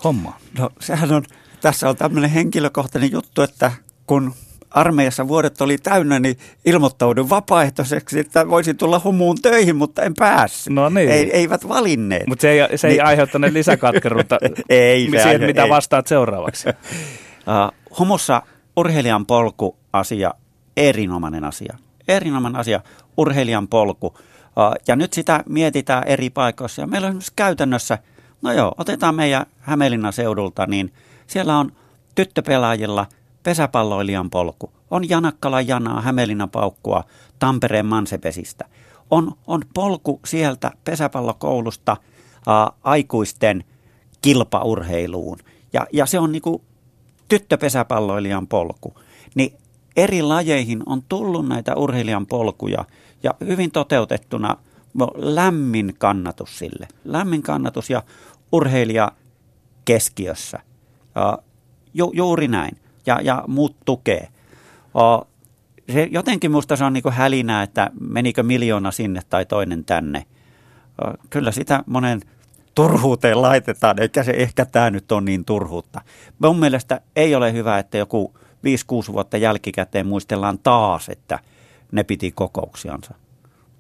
hommaa. No sehän on, tässä on tämmöinen henkilökohtainen juttu, että kun armeijassa vuodet oli täynnä, niin ilmoittaudun vapaaehtoiseksi, että voisin tulla humuun töihin, mutta en päässyt. No niin. Ei, eivät valinneet. Mutta se ei, se ei niin. aiheuttanut lisäkatkeruutta ei, siihen, ei, mitä ei. Vastaat seuraavaksi. uh, humussa urheilijan polku asia, erinomainen asia. Erinomainen asia, urheilijan polku. Uh, ja nyt sitä mietitään eri paikoissa. Ja meillä on esimerkiksi käytännössä, no joo, otetaan meidän Hämeenlinnan seudulta, niin siellä on tyttöpelaajilla pesäpalloilijan polku, on Janakkala Janaa, Hämeenlinnan Paukkua, Tampereen Mansepesistä. On, on polku sieltä pesäpallokoulusta ää, aikuisten kilpaurheiluun. Ja, ja se on niinku tyttöpesäpalloilijan polku. Niin eri lajeihin on tullut näitä urheilijan polkuja ja hyvin toteutettuna lämmin kannatus sille. Lämmin kannatus ja urheilija keskiössä. Ää, ju, juuri näin. Ja, ja muut tukee. O, se, jotenkin minusta se on niin kuin hälinää, että menikö miljoona sinne tai toinen tänne. O, kyllä sitä monen turhuuteen laitetaan, eikä se ehkä tämä nyt ole niin turhuutta. Mun mielestä ei ole hyvä, että joku viisi kuusi vuotta jälkikäteen muistellaan taas, että ne piti kokouksiansa.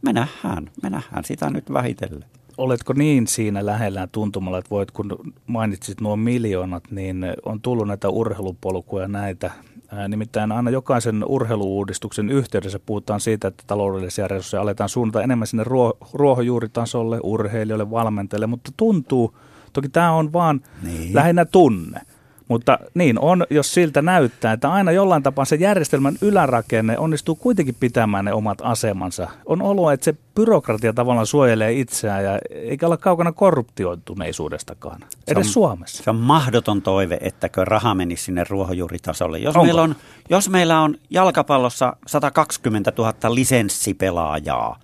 Me nähdään, me nähdään sitä nyt vähitellen. Oletko niin siinä lähellä tuntumalla, että voit, kun mainitsit nuo miljoonat, niin on tullut näitä urheilupolkuja näitä. Nimittäin aina jokaisen urheiluuudistuksen yhteydessä puhutaan siitä, että taloudellisia resursseja aletaan suunnata enemmän sinne ruohonjuuritasolle, urheilijoille, valmentajille, mutta tuntuu, toki tämä on vaan niin. lähinnä tunne. Mutta niin on, jos siltä näyttää, että aina jollain tapaa se järjestelmän ylärakenne onnistuu kuitenkin pitämään ne omat asemansa. On olo, että se byrokratia tavallaan suojelee itseään ja eikä olla kaukana korruptioituneisuudestakaan, edes se on, Suomessa. Se on mahdoton toive, ettäkö raha menisi sinne ruohonjuuritasolle. Jos meillä, on, jos meillä on jalkapallossa sata kaksikymmentätuhatta lisenssipelaajaa,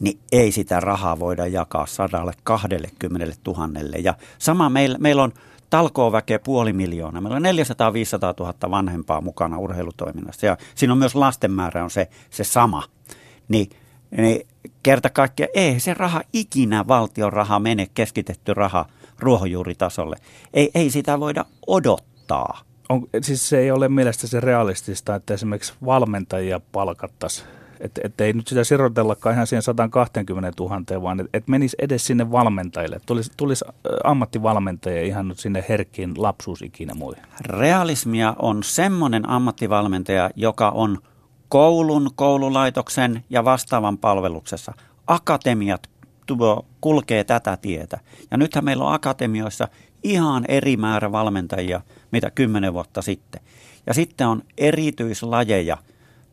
niin ei sitä rahaa voida jakaa sata kaksikymmentätuhatta. Ja sama meillä, meillä on talkooväkeä puoli miljoonaa. Meillä on neljäsataa viisisataa tuhatta vanhempaa mukana urheilutoiminnassa ja siinä on myös lasten määrä on se, se sama. Ni, niin kerta kaikkiaan ei se raha ikinä, valtion raha mene, keskitetty raha ruohonjuuritasolle. Ei, ei sitä voida odottaa. On, siis se ei ole mielestäni realistista, että esimerkiksi valmentajia palkattaisiin. Että et ei nyt sitä sirotellakaan ihan siihen sata kaksikymmentätuhatta, vaan että et menisi edes sinne valmentajille. Tulisi, tulisi ammattivalmentajia ihan nyt sinne herkkiin lapsuusikinä muihin. Realismia on semmoinen ammattivalmentaja, joka on koulun, koululaitoksen ja vastaavan palveluksessa. Akatemiat kulkee tätä tietä. Ja nythän meillä on akatemioissa ihan eri määrä valmentajia, mitä kymmenen vuotta sitten. Ja sitten on erityislajeja,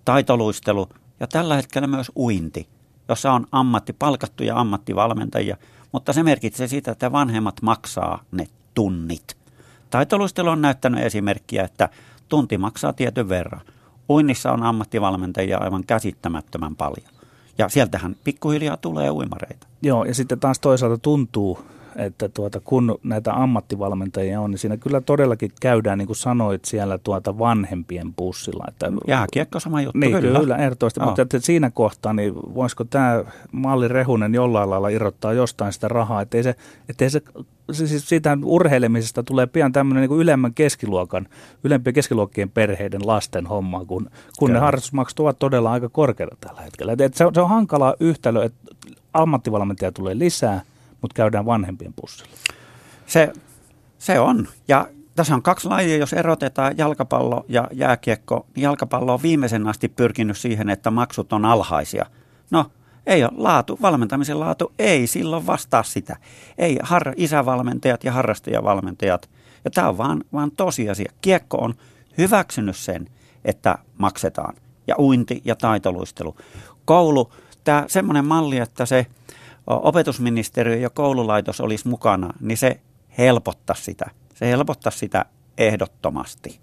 taitoluistelu. Ja tällä hetkellä myös uinti. jossa on ammattipalkattuja ammattivalmentajia, mutta se merkitsee sitä, että vanhemmat maksaa ne tunnit. Taitoluistelu on näyttänyt esimerkkiä, että tunti maksaa tietyn verran. Uinnissa on ammattivalmentajia aivan käsittämättömän paljon. Ja sieltähän pikkuhiljaa tulee uimareita. Joo, ja sitten taas toisaalta tuntuu, että tuota, kun näitä ammattivalmentajia on, niin siinä kyllä todellakin käydään, niin kuin sanoit, siellä tuota vanhempien bussilla. Että jääkiekko sama juttu. Niin, kyllä, kyllä ehdottomasti. Mutta että siinä kohtaa, niin voisiko tämä malli Rehunen jollain lailla irrottaa jostain sitä rahaa, ettei se, ettei se siis siitä urheilemisesta tulee pian tämmöinen niin kuin ylemmän keskiluokan, ylempien keskiluokkien perheiden lasten homma, kun, kun ne harrastusmaksut ovat todella aika korkeita tällä hetkellä. Et, et se, on, se on hankala yhtälö, että ammattivalmentaja tulee lisää, mutta käydään vanhempien bussilla. Se, se on. Ja tässä on kaksi lajia, jos erotetaan jalkapallo ja jääkiekko. Niin jalkapallo on viimeisen asti pyrkinyt siihen, että maksut on alhaisia. No, ei ole laatu, valmentamisen laatu ei silloin vastaa sitä. Ei har, isävalmentajat ja harrastajavalmentajat. Ja tämä on vaan, vaan tosiasia. Kiekko on hyväksynyt sen, että maksetaan. Ja uinti ja taitoluistelu. Koulu, tämä semmoinen malli, että se opetusministeriö ja koululaitos olisi mukana, niin se helpottaisi sitä. Se helpottaisi sitä ehdottomasti.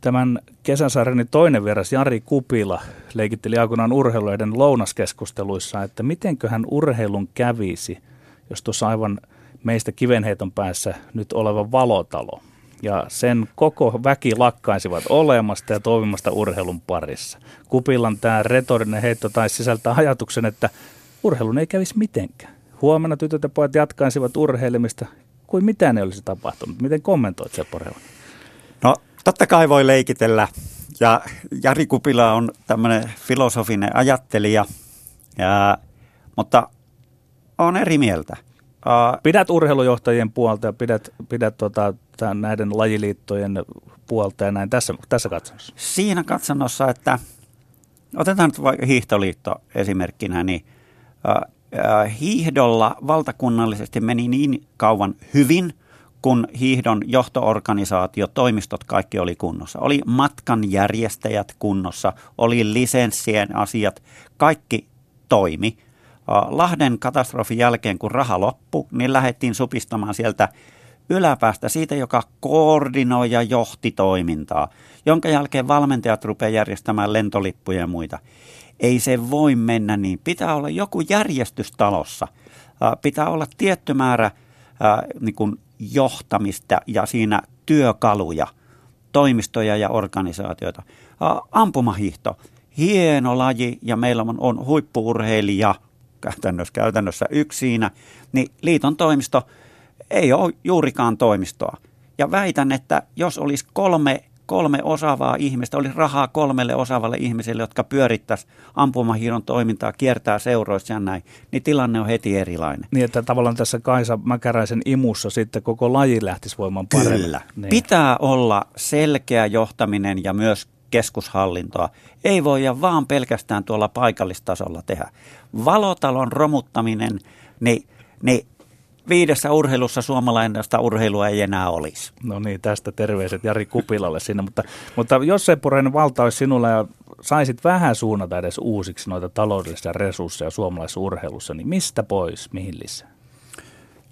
Tämän kesäsarjani toinen vieras Jari Kupila leikitteli aikoinaan urheiluiden lounaskeskusteluissa, että mitenköhän urheilun kävisi, jos tuossa aivan meistä kivenheiton päässä nyt oleva Valotalo ja sen koko väki lakkaisivat olemasta ja toimimasta urheilun parissa. Kupilan tämä retorinen heitto taisi sisältää ajatuksen, että urheilun ei kävisi mitenkään. Huomenna tytöt ja pojat jatkaisivat urheilemista, kuin mitään ei olisi tapahtunut. Miten kommentoit Seppo Rehunen? No totta kai voi leikitellä. Ja Jari Kupila on tämmöinen filosofinen ajattelija, ja, mutta on eri mieltä. Pidät urheilujohtajien puolta ja pidät, pidät tota, tämän, näiden lajiliittojen puolta ja näin tässä, tässä katsannossa. Siinä katsannossa, että otetaan nyt vaikka hiihtoliitto esimerkkinä, niin hiihdolla valtakunnallisesti meni niin kauan hyvin, kun hiihdon johtoorganisaatio, toimistot, kaikki oli kunnossa. Oli matkanjärjestäjät kunnossa, oli lisenssien asiat, kaikki toimi. Lahden katastrofin jälkeen, kun raha loppui, niin lähdettiin supistamaan sieltä yläpäästä siitä, joka koordinoi ja johti toimintaa, jonka jälkeen valmentajat rupeaa järjestämään lentolippuja ja muita. Ei se voi mennä niin. Pitää olla joku järjestys talossa. Pitää olla tietty määrä niin kuin johtamista ja siinä työkaluja, toimistoja ja organisaatioita. Ampumahiihto. Hieno laji ja meillä on, on huippu-urheilija käytännössä, käytännössä yksi siinä. Niin liiton toimisto ei ole juurikaan toimistoa. Ja väitän, että jos olisi kolme kolme osaavaa ihmistä, oli rahaa kolmelle osaavalle ihmiselle, jotka pyörittäisi ampumahiiron toimintaa, kiertää seuroissa ja näin, niin tilanne on heti erilainen. Niin, että tavallaan tässä Kaisa Mäkäräisen imussa sitten koko laji lähtisi voimaan paremmin. Kyllä. Niin. Pitää olla selkeä johtaminen ja myös keskushallintoa. Ei voida vaan pelkästään tuolla paikallistasolla tehdä. Valotalon romuttaminen, niin, niin viidessä urheilussa suomalaista urheilua ei enää olisi. No niin, tästä terveiset Jari Kupilalle sinne. Mutta, mutta jos Seppo Rehunen valta olisi sinulla ja saisit vähän suunnata edes uusiksi noita taloudellisia resursseja suomalaisessa urheilussa, niin mistä pois, mihin lisää?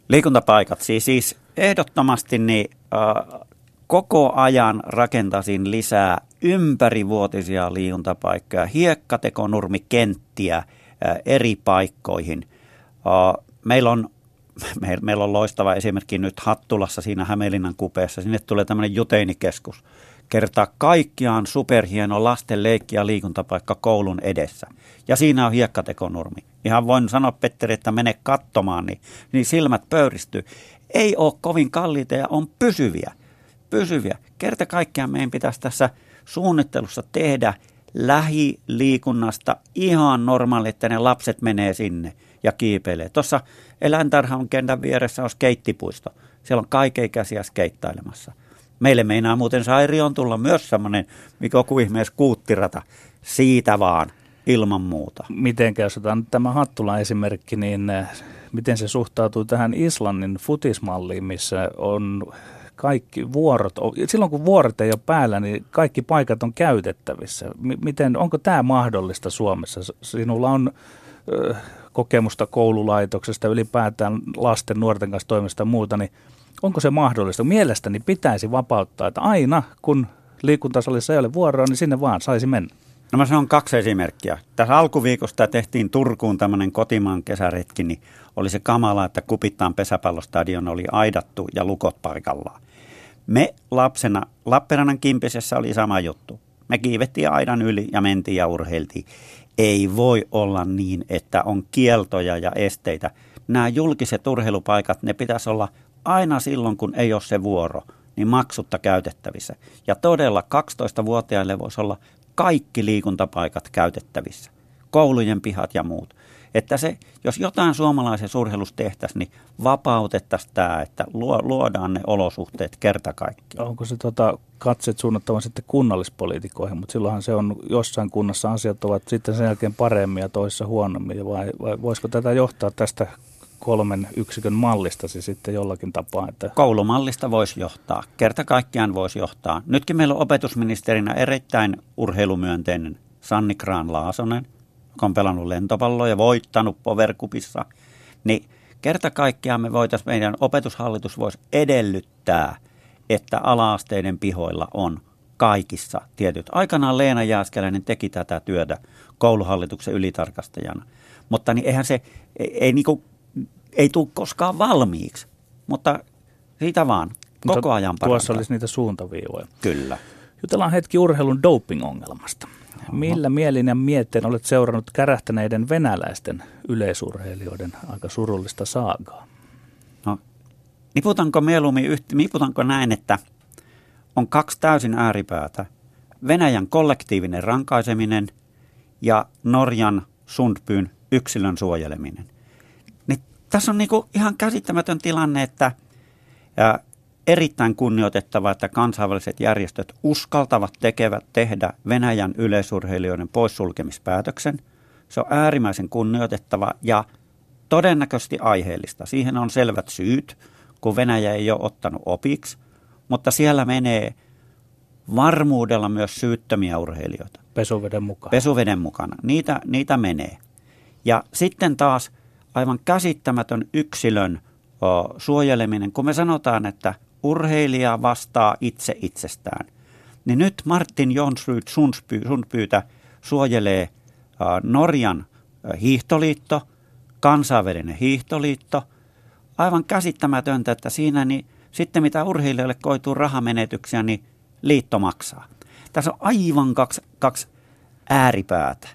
Liikuntapaikat. Siis, siis ehdottomasti niin, äh, koko ajan rakentaisin lisää ympärivuotisia liikuntapaikkoja, hiekkatekonurmikenttiä äh, eri paikkoihin. Äh, meillä on Meillä on loistava esimerkki nyt Hattulassa siinä Hämeenlinnan kupeessa. Sinne tulee tämmöinen juteinikeskus. Kertaa kaikkiaan superhieno lasten leikki- ja liikuntapaikka koulun edessä. Ja siinä on hiekkatekonurmi. Ihan voin sanoa, Petteri, että mene katsomaan, niin, niin silmät pöyristyy. Ei ole kovin kalliita ja on pysyviä. Pysyviä. Kerta kaikkiaan meidän pitäisi tässä suunnittelussa tehdä lähiliikunnasta ihan normaali, että ne lapset menee sinne ja kiipeilee. Tuossa eläintarhan kentän vieressä on skeittipuisto. Siellä on kaikenikäisiä skeittailemassa. Meille meinaa muuten Sairioon tulla myös semmoinen, mikä on ihmeessä kuuttirata. Siitä vaan, ilman muuta. Mitenkä, jos otan tämä Hattulan esimerkki, niin miten se suhtautuu tähän Islannin futismalliin, missä on kaikki vuorot, silloin kun vuorot ei ole päällä, niin kaikki paikat on käytettävissä. Miten, onko tämä mahdollista Suomessa? Sinulla on äh, kokemusta koululaitoksesta, ylipäätään lasten, nuorten kanssa toimista ja muuta, niin onko se mahdollista? Mielestäni pitäisi vapauttaa, että aina kun liikuntasalissa ei ole vuoroa, niin sinne vaan saisi mennä. No mä sanon kaksi esimerkkiä. Tässä alkuviikosta tehtiin Turkuun tämmöinen kotimaan kesäretki, niin oli se kamala, että Kupittaan pesäpallostadion oli aidattu ja lukot paikallaan. Me lapsena, Lappeenrannan Kimpisessä oli sama juttu. Me kiivettiin aidan yli ja mentiin ja urheiltiin. Ei voi olla niin, että on kieltoja ja esteitä. Nämä julkiset urheilupaikat, ne pitäisi olla aina silloin, kun ei ole se vuoro, niin maksutta käytettävissä. Ja todella kaksitoistavuotiaille voisi olla kaikki liikuntapaikat käytettävissä, koulujen pihat ja muut. Että se, jos jotain suomalaisessa urheilussa tehtäisiin, niin vapautettaisiin tämä, että luodaan ne olosuhteet kerta kaikkiaan. Onko se tota, katset suunnattavan sitten kunnallispoliitikoihin, mutta silloinhan se on jossain kunnassa asiat ovat sitten sen jälkeen paremmin ja toissa huonommin, vai, vai voisiko tätä johtaa tästä kolmen yksikön mallista se sitten jollakin tapaa? Että koulumallista voisi johtaa. Kerta kaikkiaan voisi johtaa. Nytkin meillä on opetusministerinä erittäin urheilumyönteinen Sanni Grahn-Laasonen, joka on pelannut lentopalloa ja voittanut Power Cupissa. Niin kerta kaikkiaan me voitaisiin, meidän opetushallitus voisi edellyttää, että ala-asteiden pihoilla on kaikissa tietyt. Aikanaan Leena Jääskeläinen teki tätä työtä kouluhallituksen ylitarkastajana. Mutta niin eihän se, ei, ei niinku ei tule koskaan valmiiksi, mutta siitä vaan koko mutta ajan parantaa. Tuossa olisi niitä suuntaviivoja. Kyllä. Jutellaan hetki urheilun doping-ongelmasta. Oho. Millä mielin ja mietteen olet seurannut kärähtäneiden venäläisten yleisurheilijoiden aika surullista saagaa? No, niputanko mieluummin yhtä, niputanko näin, että on kaksi täysin ääripäätä. Venäjän kollektiivinen rankaiseminen ja Norjan Sundbyn yksilön suojeleminen. Tässä on niin kuin ihan käsittämätön tilanne, että ää, erittäin kunnioitettava, että kansainväliset järjestöt uskaltavat tekevät tehdä Venäjän yleisurheilijoiden poissulkemispäätöksen. Se on äärimmäisen kunnioitettava ja todennäköisesti aiheellista. Siihen on selvät syyt, kun Venäjä ei ole ottanut opiksi, mutta siellä menee varmuudella myös syyttömiä urheilijoita. Pesuveden mukana. Pesuveden mukana. Niitä, niitä menee. Ja sitten taas aivan käsittämätön yksilön o, suojeleminen, kun me sanotaan, että urheilija vastaa itse itsestään, niin nyt Martin Jonsryd Sundbytä suojelee o, Norjan hiihtoliitto, kansainvälinen hiihtoliitto. Aivan käsittämätöntä, että siinä niin sitten mitä urheilijoille koituu rahamenetyksiä, niin liitto maksaa. Tässä on aivan kaksi, kaksi ääripäätä.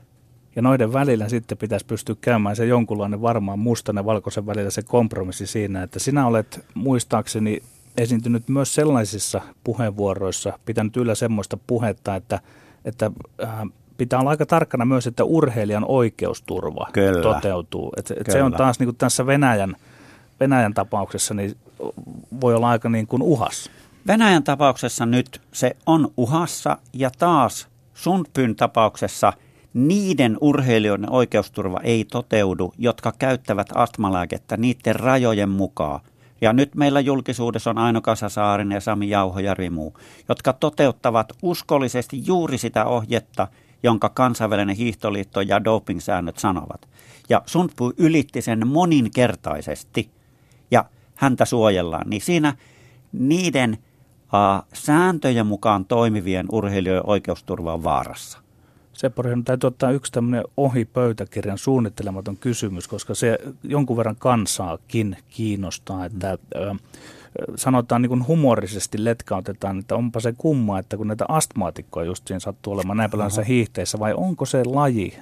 Ja noiden välillä sitten pitäisi pystyä käymään se jonkunlainen varmaan mustan ja valkoisen välillä se kompromissi siinä, että sinä olet muistaakseni esiintynyt myös sellaisissa puheenvuoroissa, pitänyt yllä semmoista puhetta, että, että pitää olla aika tarkkana myös, että urheilijan oikeusturva Kyllä. toteutuu. Et, et se on taas niin kuin tässä Venäjän, Venäjän tapauksessa, niin voi olla aika niin kuin uhas. Venäjän tapauksessa nyt se on uhassa ja taas Sundbyn tapauksessa niiden urheilijoiden oikeusturva ei toteudu, jotka käyttävät astmalääkettä niiden rajojen mukaan. Ja nyt meillä julkisuudessa on Aino Kaisa Saarinen ja Sami Jauhojärvi muu, jotka toteuttavat uskollisesti juuri sitä ohjetta, jonka kansainvälinen hiihtoliitto ja dopingsäännöt sanovat. Ja Sundby ylitti sen moninkertaisesti ja häntä suojellaan. Niin siinä niiden uh, sääntöjen mukaan toimivien urheilijoiden oikeusturva on vaarassa. Seppo Rehunen, täytyy ottaa yksi tämmöinen ohi pöytäkirjan suunnittelematon kysymys, koska se jonkun verran kansaakin kiinnostaa, että ö, sanotaan niin kuin humorisesti letkautetaan, että onpa se kumma, että kun näitä astmaatikkoja just siinä sattuu olemaan näin paljon näissä hiihteissä, vai onko se laji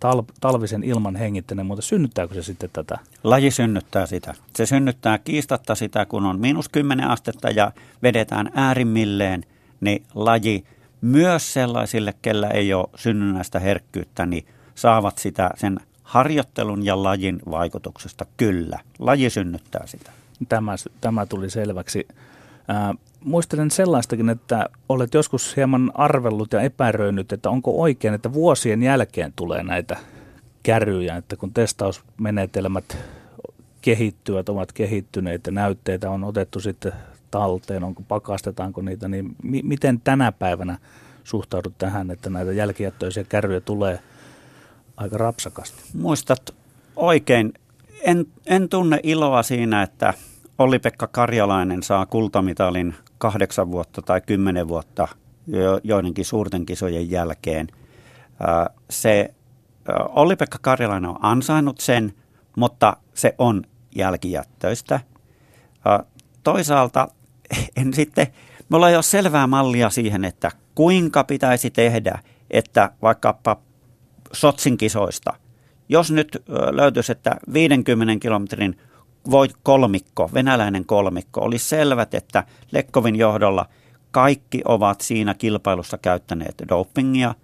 tal, talvisen ilman hengittäinen, mutta synnyttääkö se sitten tätä? Laji synnyttää sitä. Se synnyttää kiistatta sitä, kun on miinus kymmenen astetta ja vedetään äärimmilleen, niin laji myös sellaisille, kellä ei ole synnynnäistä herkkyyttä, niin saavat sitä sen harjoittelun ja lajin vaikutuksesta. Kyllä, laji synnyttää sitä. Tämä, tämä tuli selväksi. Ää, muistelen sellaistakin, että olet joskus hieman arvellut ja epäröinyt, että onko oikein, että vuosien jälkeen tulee näitä käryjä, että kun testausmenetelmät kehittyvät, ovat kehittyneitä, näytteitä on otettu sitten talteen, onko pakastetaanko niitä, niin mi- miten tänä päivänä suhtaudut tähän, että näitä jälkijättöisiä kärryjä tulee aika rapsakasti? Muistat oikein, en, en tunne iloa siinä, että Olli-Pekka Karjalainen saa kultamitalin kahdeksan vuotta tai kymmenen vuotta joidenkin suurten kisojen jälkeen. Se Olli-Pekka Karjalainen on ansainnut sen, mutta se on jälkijättöistä. Toisaalta en sitten, mulla ei ole selvää mallia siihen, että kuinka pitäisi tehdä, että vaikkapa Sotsin kisoista, jos nyt löytyisi, että viidenkymmenen kilometrin voi kolmikko, venäläinen kolmikko, oli selvät, että Lekkovin johdolla kaikki ovat siinä kilpailussa käyttäneet dopingia,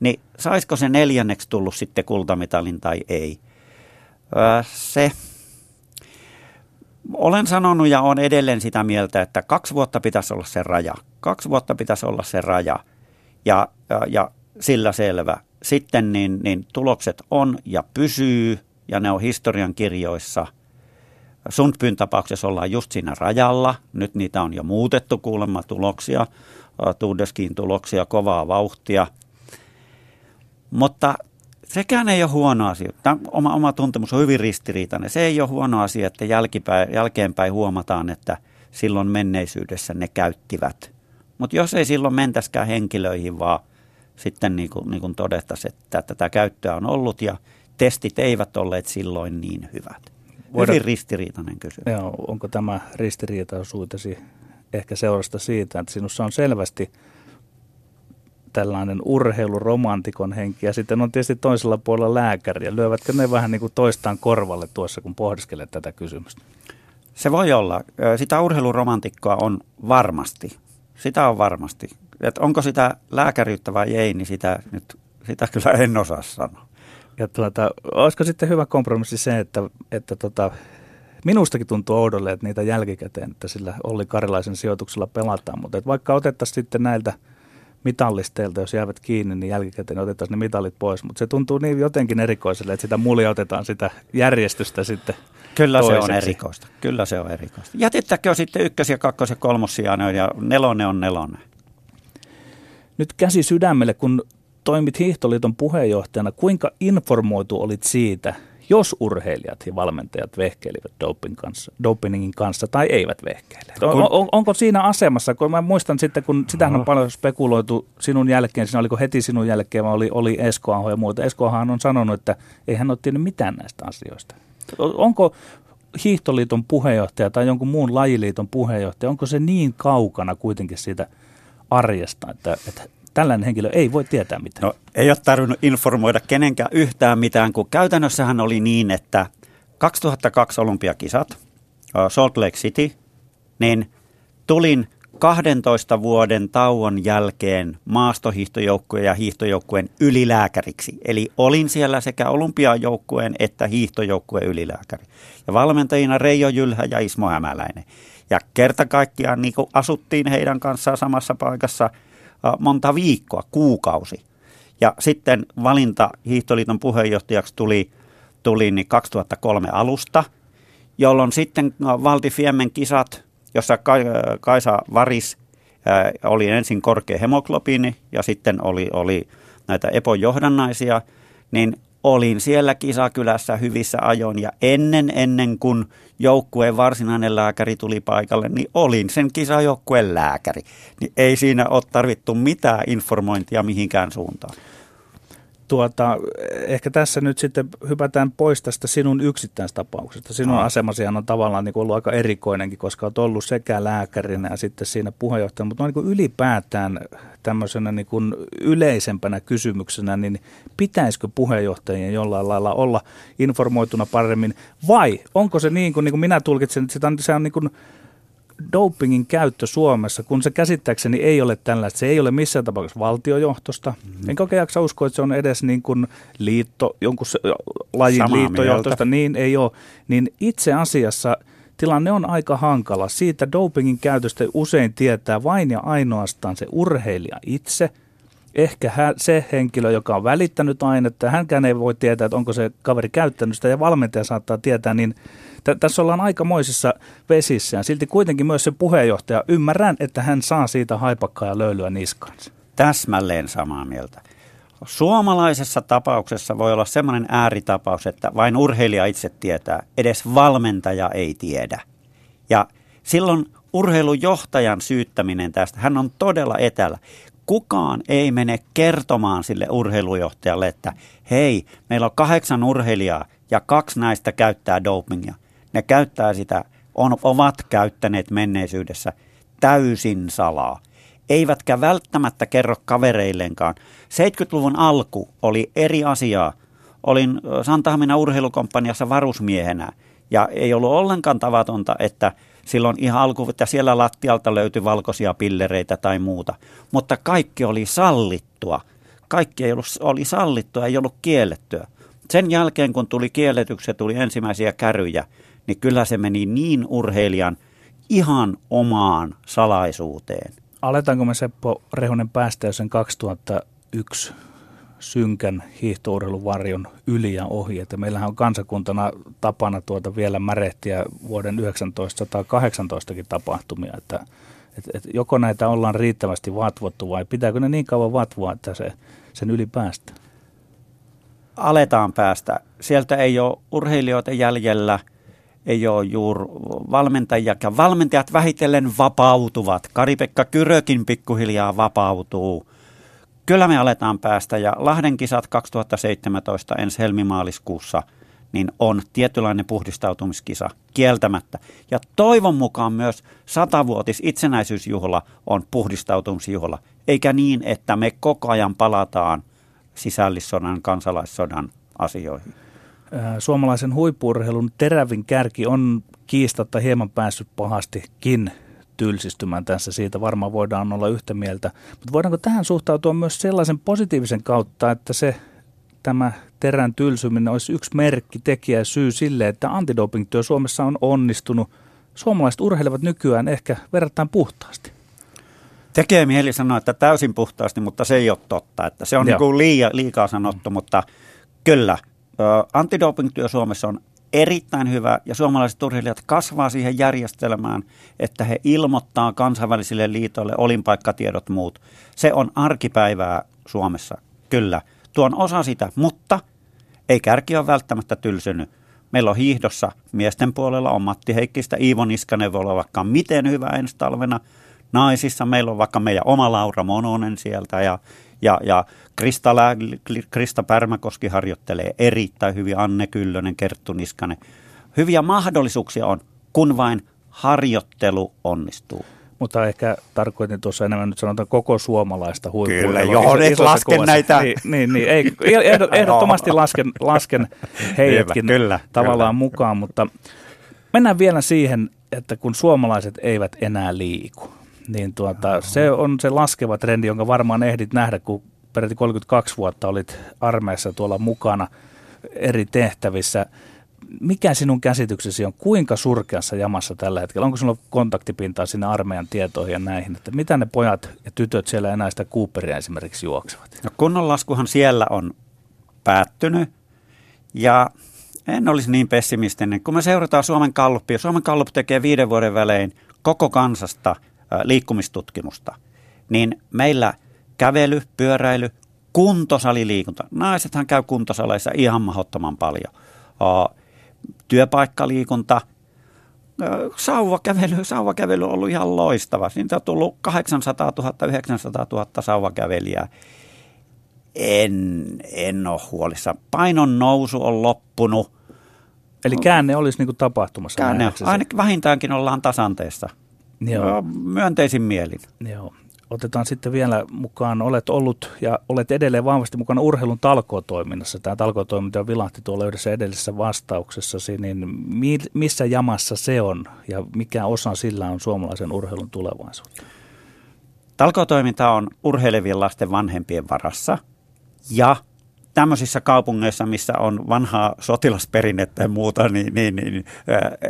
niin saisiko se neljänneksi tullut sitten kultamitalin tai ei? Öö, se, olen sanonut ja olen edelleen sitä mieltä, että kaksi vuotta pitäisi olla se raja. Kaksi vuotta pitäisi olla se raja ja, ja, ja sillä selvä. Sitten niin, niin tulokset on ja pysyy ja ne on historian kirjoissa. Sundbyn tapauksessa ollaan just siinä rajalla. Nyt niitä on jo muutettu kuulemma tuloksia, Tuudeskiin tuloksia, kovaa vauhtia. Mutta sekään ei ole huono asia. Tämä oma, oma tuntemus on hyvin ristiriitainen. Se ei ole huono asia, että jälkipäin, jälkeenpäin huomataan, että silloin menneisyydessä ne käyttivät. Mutta jos ei silloin mentäskään henkilöihin, vaan sitten niin kuin, niin kuin todettaisiin, että tätä käyttöä on ollut ja testit eivät olleet silloin niin hyvät. Voidaan, hyvin ristiriitainen kysymys. Joo, onko tämä ristiriitaisuutesi ehkä seurasta siitä, että sinussa on selvästi tällainen urheiluromantikon henki ja sitten on tietysti toisella puolella lääkäri ja lyövätkö ne vähän niin kuin toistaan korvalle tuossa, kun pohdiskelet tätä kysymystä? Se voi olla. Sitä urheiluromantikkoa on varmasti. Sitä on varmasti. Et onko sitä lääkäriyttä vai ei, niin sitä, nyt, sitä kyllä en osaa sanoa. Ja tuota, olisiko sitten hyvä kompromissi se, että, että tota, minustakin tuntuu oudolle, että niitä jälkikäteen, että sillä Olli Karjalaisen sijoituksella pelataan, mutta vaikka otettaisiin sitten näiltä mitallisteilta, jos jäävät kiinni, niin jälkikäteen otettaisiin ne mitallit pois, mutta se tuntuu niin jotenkin erikoiselle, että sitä muljoitetaan sitä järjestystä sitten Kyllä toiseksi. Se on erikoista, kyllä se on erikoista. Jätettäkö sitten ykkös- ja kakkos- ja kolmossijainen ja nelonen on nelonen? Nyt käsi sydämelle, kun toimit Hiihtoliiton puheenjohtajana, kuinka informoitu olit siitä, jos urheilijat ja valmentajat vehkeilivät doping kanssa, dopingin kanssa tai eivät vehkeilleet? On, on, onko siinä asemassa, kun mä muistan sitten, kun sitähän on paljon spekuloitu sinun jälkeen, siinä oliko heti sinun jälkeen, vaan oli, oli Esko Aho ja muuta. Esko Ahohan on sanonut, että ei hän ole tiennyt mitään näistä asioista. Onko Hiihtoliiton puheenjohtaja tai jonkun muun lajiliiton puheenjohtaja, onko se niin kaukana kuitenkin siitä arjesta, että, että tällainen henkilö ei voi tietää mitään? No, ei ole tarvinnut informoida kenenkään yhtään mitään, kun käytännössähän oli niin, että kaksituhattakaksi olympiakisat, Salt Lake City, niin tulin kahdentoista vuoden tauon jälkeen maastohiihtojoukkueen ja hiihtojoukkueen ylilääkäriksi. Eli olin siellä sekä olympiajoukkueen että hiihtojoukkueen ylilääkäri. Ja valmentajina Reijo Jylhä ja Ismo Hämäläinen. Ja kerta kaikkiaan niin asuttiin heidän kanssaan samassa paikassa monta viikkoa, kuukausi. Ja sitten valinta Hiihtoliiton puheenjohtajaksi tuli, tuli niin kaksituhattakolme alusta, jolloin sitten Valdi Fiemmen kisat, jossa Kaisa Varis oli ensin korkea hemoglobiini ja sitten oli, oli näitä epojohdannaisia, niin olin siellä kisakylässä hyvissä ajoin ja ennen, ennen kuin joukkueen varsinainen lääkäri tuli paikalle, niin olin sen kisajoukkueen lääkäri. Niin ei siinä ole tarvittu mitään informointia mihinkään suuntaan. Tuota, ehkä tässä nyt sitten hypätään pois tästä sinun yksittäistapauksesta. Sinun no. asemasihan on tavallaan niin kuin ollut aika erikoinenkin, koska olet ollut sekä lääkärinä ja sitten siinä puheenjohtajana, mutta no niin kuin ylipäätään tämmöisenä niin kuin yleisempänä kysymyksenä, niin pitäisikö puheenjohtajien jollain lailla olla informoituna paremmin vai onko se niin kuin, niin kuin minä tulkitsen, että sitä on, se on niin kuin dopingin käyttö Suomessa, kun se käsittääkseni ei ole tällaista, se ei ole missään tapauksessa valtiojohtosta. Mm-hmm. Enkä oikein jaksa uskoa, että se on edes niin kuin liitto, jonkun lajin samaa liittojohtosta, mieltä. Niin ei ole. Niin itse asiassa tilanne on aika hankala. Siitä dopingin käytöstä usein tietää vain ja ainoastaan se urheilija itse ehkä hän, se henkilö, joka on välittänyt ainetta, hänkään ei voi tietää, että onko se kaveri käyttänyt sitä, ja valmentaja saattaa tietää, niin t- tässä ollaan aikamoisissa vesissään. Silti kuitenkin myös se puheenjohtaja, ymmärrän, että hän saa siitä haipakkaa ja löylyä niskaansa. Täsmälleen samaa mieltä. Suomalaisessa tapauksessa voi olla sellainen ääritapaus, että vain urheilija itse tietää, edes valmentaja ei tiedä. Ja silloin urheilujohtajan syyttäminen tästä, hän on todella etäällä. Kukaan ei mene kertomaan sille urheilujohtajalle, että hei, meillä on kahdeksan urheilijaa ja kaksi näistä käyttää dopingia. Ne käyttää sitä, on, ovat käyttäneet menneisyydessä täysin salaa. Eivätkä välttämättä kerro kavereilleenkaan. seitsemänkymmentäluvun alku oli eri asiaa. Olin Santahaminan urheilukomppaniassa varusmiehenä ja ei ollut ollenkaan tavatonta, että silloin ihan alku, että siellä lattialta löytyi valkoisia pillereitä tai muuta. Mutta kaikki oli sallittua. Kaikki ei ollut, oli sallittua, ei ollut kiellettyä. Sen jälkeen, kun tuli kielletyksiä, tuli ensimmäisiä käryjä, niin kyllä se meni niin urheilijan ihan omaan salaisuuteen. Aletaanko me, Seppo Rehunen, päästä sen kaksituhattayksi synkän hiihtourheilun varjon yli ja ohi? Että meillähän on kansakuntana tapana tuota vielä märehtiä vuoden tuhatyhdeksänsataakahdeksantoistakin tapahtumia. Että, et, et joko näitä ollaan riittävästi vatvottu vai pitääkö ne niin kauan vatvoa, että se, sen yli päästä? Aletaan päästä. Sieltä ei ole urheilijoita jäljellä. Ei ole juuri valmentajiakaan. Valmentajat vähitellen vapautuvat. Kari-Pekka Kyrökin pikkuhiljaa vapautuu. Kyllä me aletaan päästä, ja Lahden kisat kaksituhattaseitsemäntoista ensi helmimaaliskuussa niin on tietynlainen puhdistautumiskisa kieltämättä. Ja toivon mukaan myös satavuotis itsenäisyysjuhla on puhdistautumisjuhla, eikä niin, että me koko ajan palataan sisällissodan, kansalaissodan asioihin. Suomalaisen huippu-urheilun terävin kärki on kiistatta hieman päässyt pahastikin tylsistymään tässä. Siitä varmaan voidaan olla yhtä mieltä. Mutta voidaanko tähän suhtautua myös sellaisen positiivisen kautta, että se tämä terän tylsyminen olisi yksi merkki, tekijä ja syy sille, että antidopingtyö Suomessa on onnistunut. Suomalaiset urheilevat nykyään ehkä verrattain puhtaasti. Tekee mieli sanoa, että täysin puhtaasti, mutta se ei ole totta. Että se on niin kuin liikaa, liikaa sanottu, mutta kyllä. Antidopingtyö Suomessa on erittäin hyvä, ja suomalaiset urheilijat kasvaa siihen järjestelmään, että he ilmoittaa kansainvälisille liitoille olinpaikkatiedot muut. Se on arkipäivää Suomessa, kyllä. Tuo on osa sitä, mutta ei kärki ole välttämättä tylsynyt. Meillä on hiihdossa miesten puolella on Matti Heikkistä, Iivo Niskanen voi olla vaikka miten hyvä ensi talvena. Naisissa meillä on vaikka meidän oma Laura Mononen sieltä ja Ja, ja Krista, Lää, Krista Pärmäkoski harjoittelee erittäin hyvin, Anne Kyllönen, Kerttu Niskanen. Hyviä mahdollisuuksia on, kun vain harjoittelu onnistuu. Mutta ehkä tarkoitin tuossa enemmän nyt sanotaan koko suomalaista huippua. Kyllä, johon et lasken näitä. Niin, niin, niin ei, ehdottomasti lasken, lasken heidätkin kyllä, tavallaan kyllä mukaan, mutta mennään vielä siihen, että kun suomalaiset eivät enää liiku. Niin tuota, se on se laskeva trendi, jonka varmaan ehdit nähdä, kun peräti kolmekymmentäkaksi vuotta olit armeijassa tuolla mukana eri tehtävissä. Mikä sinun käsityksesi on? Kuinka surkeassa jamassa tällä hetkellä? Onko sinulla kontaktipintaa sinne armeijan tietoihin ja näihin? Että mitä ne pojat ja tytöt siellä enää sitä Cooperia esimerkiksi juoksevat? No kunnonlaskuhan siellä on päättynyt ja en olisi niin pessimistinen. Kun me seurataan Suomen Gallupia, Suomen Gallup tekee viiden vuoden välein koko kansasta liikkumistutkimusta, niin meillä kävely, pyöräily, kuntosaliliikunta. Naisethan käy kuntosaleissa ihan mahdottoman paljon. Työpaikkaliikunta, sauvakävely, sauvakävely on ollut ihan loistava. Siitä on tullut kahdeksansataatuhatta, yhdeksänsataatuhatta sauvakävelijää. En, en ole huolissa. Painon nousu on loppunut. Eli käänne olisi niin kuin tapahtumassa. Käänne, ainakin vähintäänkin ollaan tasanteessa. Joo. Myönteisin mielin. Joo. Otetaan sitten vielä mukaan, olet ollut ja olet edelleen vahvasti mukana urheilun talkootoiminnassa. Tämä talkootoiminta vilahti tuolla yhdessä edellisessä vastauksessasi, niin missä jamassa se on ja mikä osa sillä on suomalaisen urheilun tulevaisuudessa? Talkootoiminta on urheilevien lasten vanhempien varassa ja tämmöisissä kaupungeissa, missä on vanhaa sotilasperinnettä ja muuta, niin, niin, niin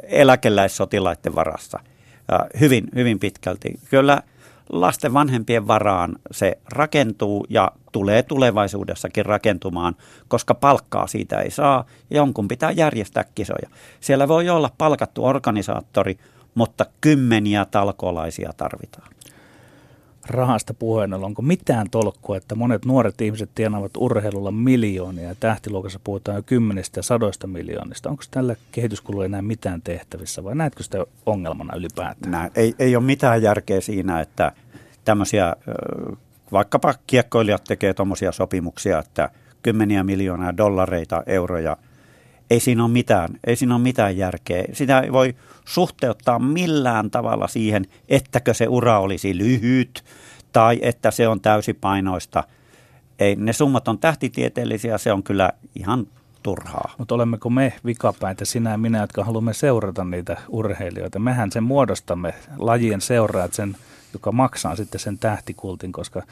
eläkeläissotilaiden varassa. Hyvin, hyvin pitkälti. Kyllä lasten vanhempien varaan se rakentuu ja tulee tulevaisuudessakin rakentumaan, koska palkkaa siitä ei saa ja jonkun pitää järjestää kisoja. Siellä voi olla palkattu organisaattori, mutta kymmeniä talkoolaisia tarvitaan. Rahasta puheen, onko mitään tolkkua, että monet nuoret ihmiset tienaavat urheilulla miljoonia ja tähtiluokassa puhutaan jo kymmenistä ja sadoista miljoonista. Onko tällä kehityskululla enää mitään tehtävissä vai näetkö sitä ongelmana ylipäätään? Nää, ei, ei ole mitään järkeä siinä, että tämmöisiä, vaikkapa kiekkoilijat tekee tuommoisia sopimuksia, että kymmeniä miljoonaa dollareita, euroja. Ei siinä ole mitään, ei siinä ole mitään järkeä. Sitä ei voi suhteuttaa millään tavalla siihen, ettäkö se ura olisi lyhyt tai että se on täysipainoista. Ei, ne summat on tähtitieteellisiä, se on kyllä ihan turhaa. Mutta olemmeko me vikapäitä, sinä ja minä, jotka haluamme seurata niitä urheilijoita? Mehän sen muodostamme, lajien seuraat sen, joka maksaa sitten sen tähtikultin, koska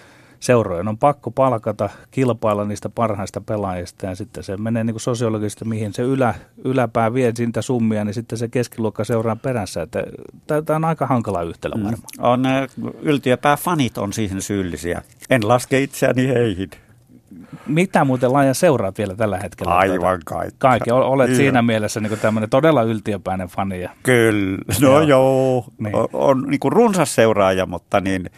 seurojen on pakko palkata, kilpailla niistä parhaista pelaajista ja sitten se menee niin kuin sosiologisesti, mihin se ylä, yläpää vie niitä summia, niin sitten se keskiluokka seuraa perässä. Tämä on aika hankala yhtälö varmaan. On, yltiöpääfanit on siihen syyllisiä. En laske itseäni heihin. Mitä muuten laaja seuraat vielä tällä hetkellä? Aivan kaikki. Kaikki. Olet Ihan. siinä mielessä niin kuin tämmöinen todella yltiöpäinen fani. Ja... Kyllä. No joo. joo. Niin. On, on niin kuin runsas seuraaja, mutta niin,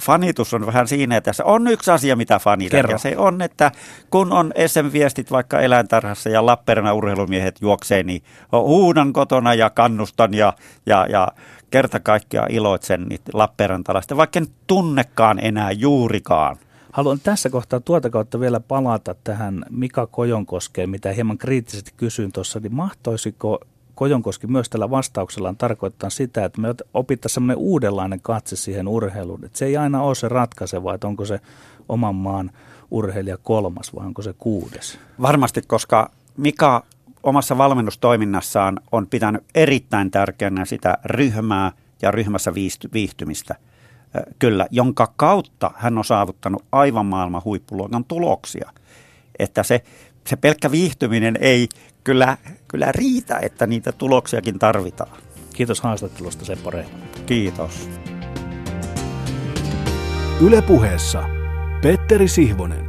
fanitus on vähän siinä, että on yksi asia, mitä fanita. Ja se on, että kun on S M-viestit vaikka eläintarhassa ja Lappeenrannan urheilumiehet juoksee, niin huudan kotona ja kannustan ja... ja, ja kerta kaikkiaan iloitsen niitä lappeenrantalaisten, vaikka en tunnekaan enää juurikaan. Haluan tässä kohtaa tuota kautta vielä palata tähän Mika Kojonkoskeen, mitä hieman kriittisesti kysyin tuossa, niin mahtoisiko Kojonkoski myös tällä vastauksellaan tarkoittaa sitä, että me opittaisiin semmoinen uudenlainen katse siihen urheiluun, että se ei aina ole se ratkaiseva, että onko se oman maan urheilija kolmas vai onko se kuudes? Varmasti, koska Mika omassa valmennustoiminnassaan on pitänyt erittäin tärkeänä sitä ryhmää ja ryhmässä viihtymistä. Kyllä, jonka kautta hän on saavuttanut aivan maailman huippuluokan tuloksia. Että se, se pelkkä viihtyminen ei kyllä, kyllä riitä, että niitä tuloksiakin tarvitaan. Kiitos haastattelusta, Seppo Rehunen. Kiitos. Yle Puheessa Petteri Sihvonen.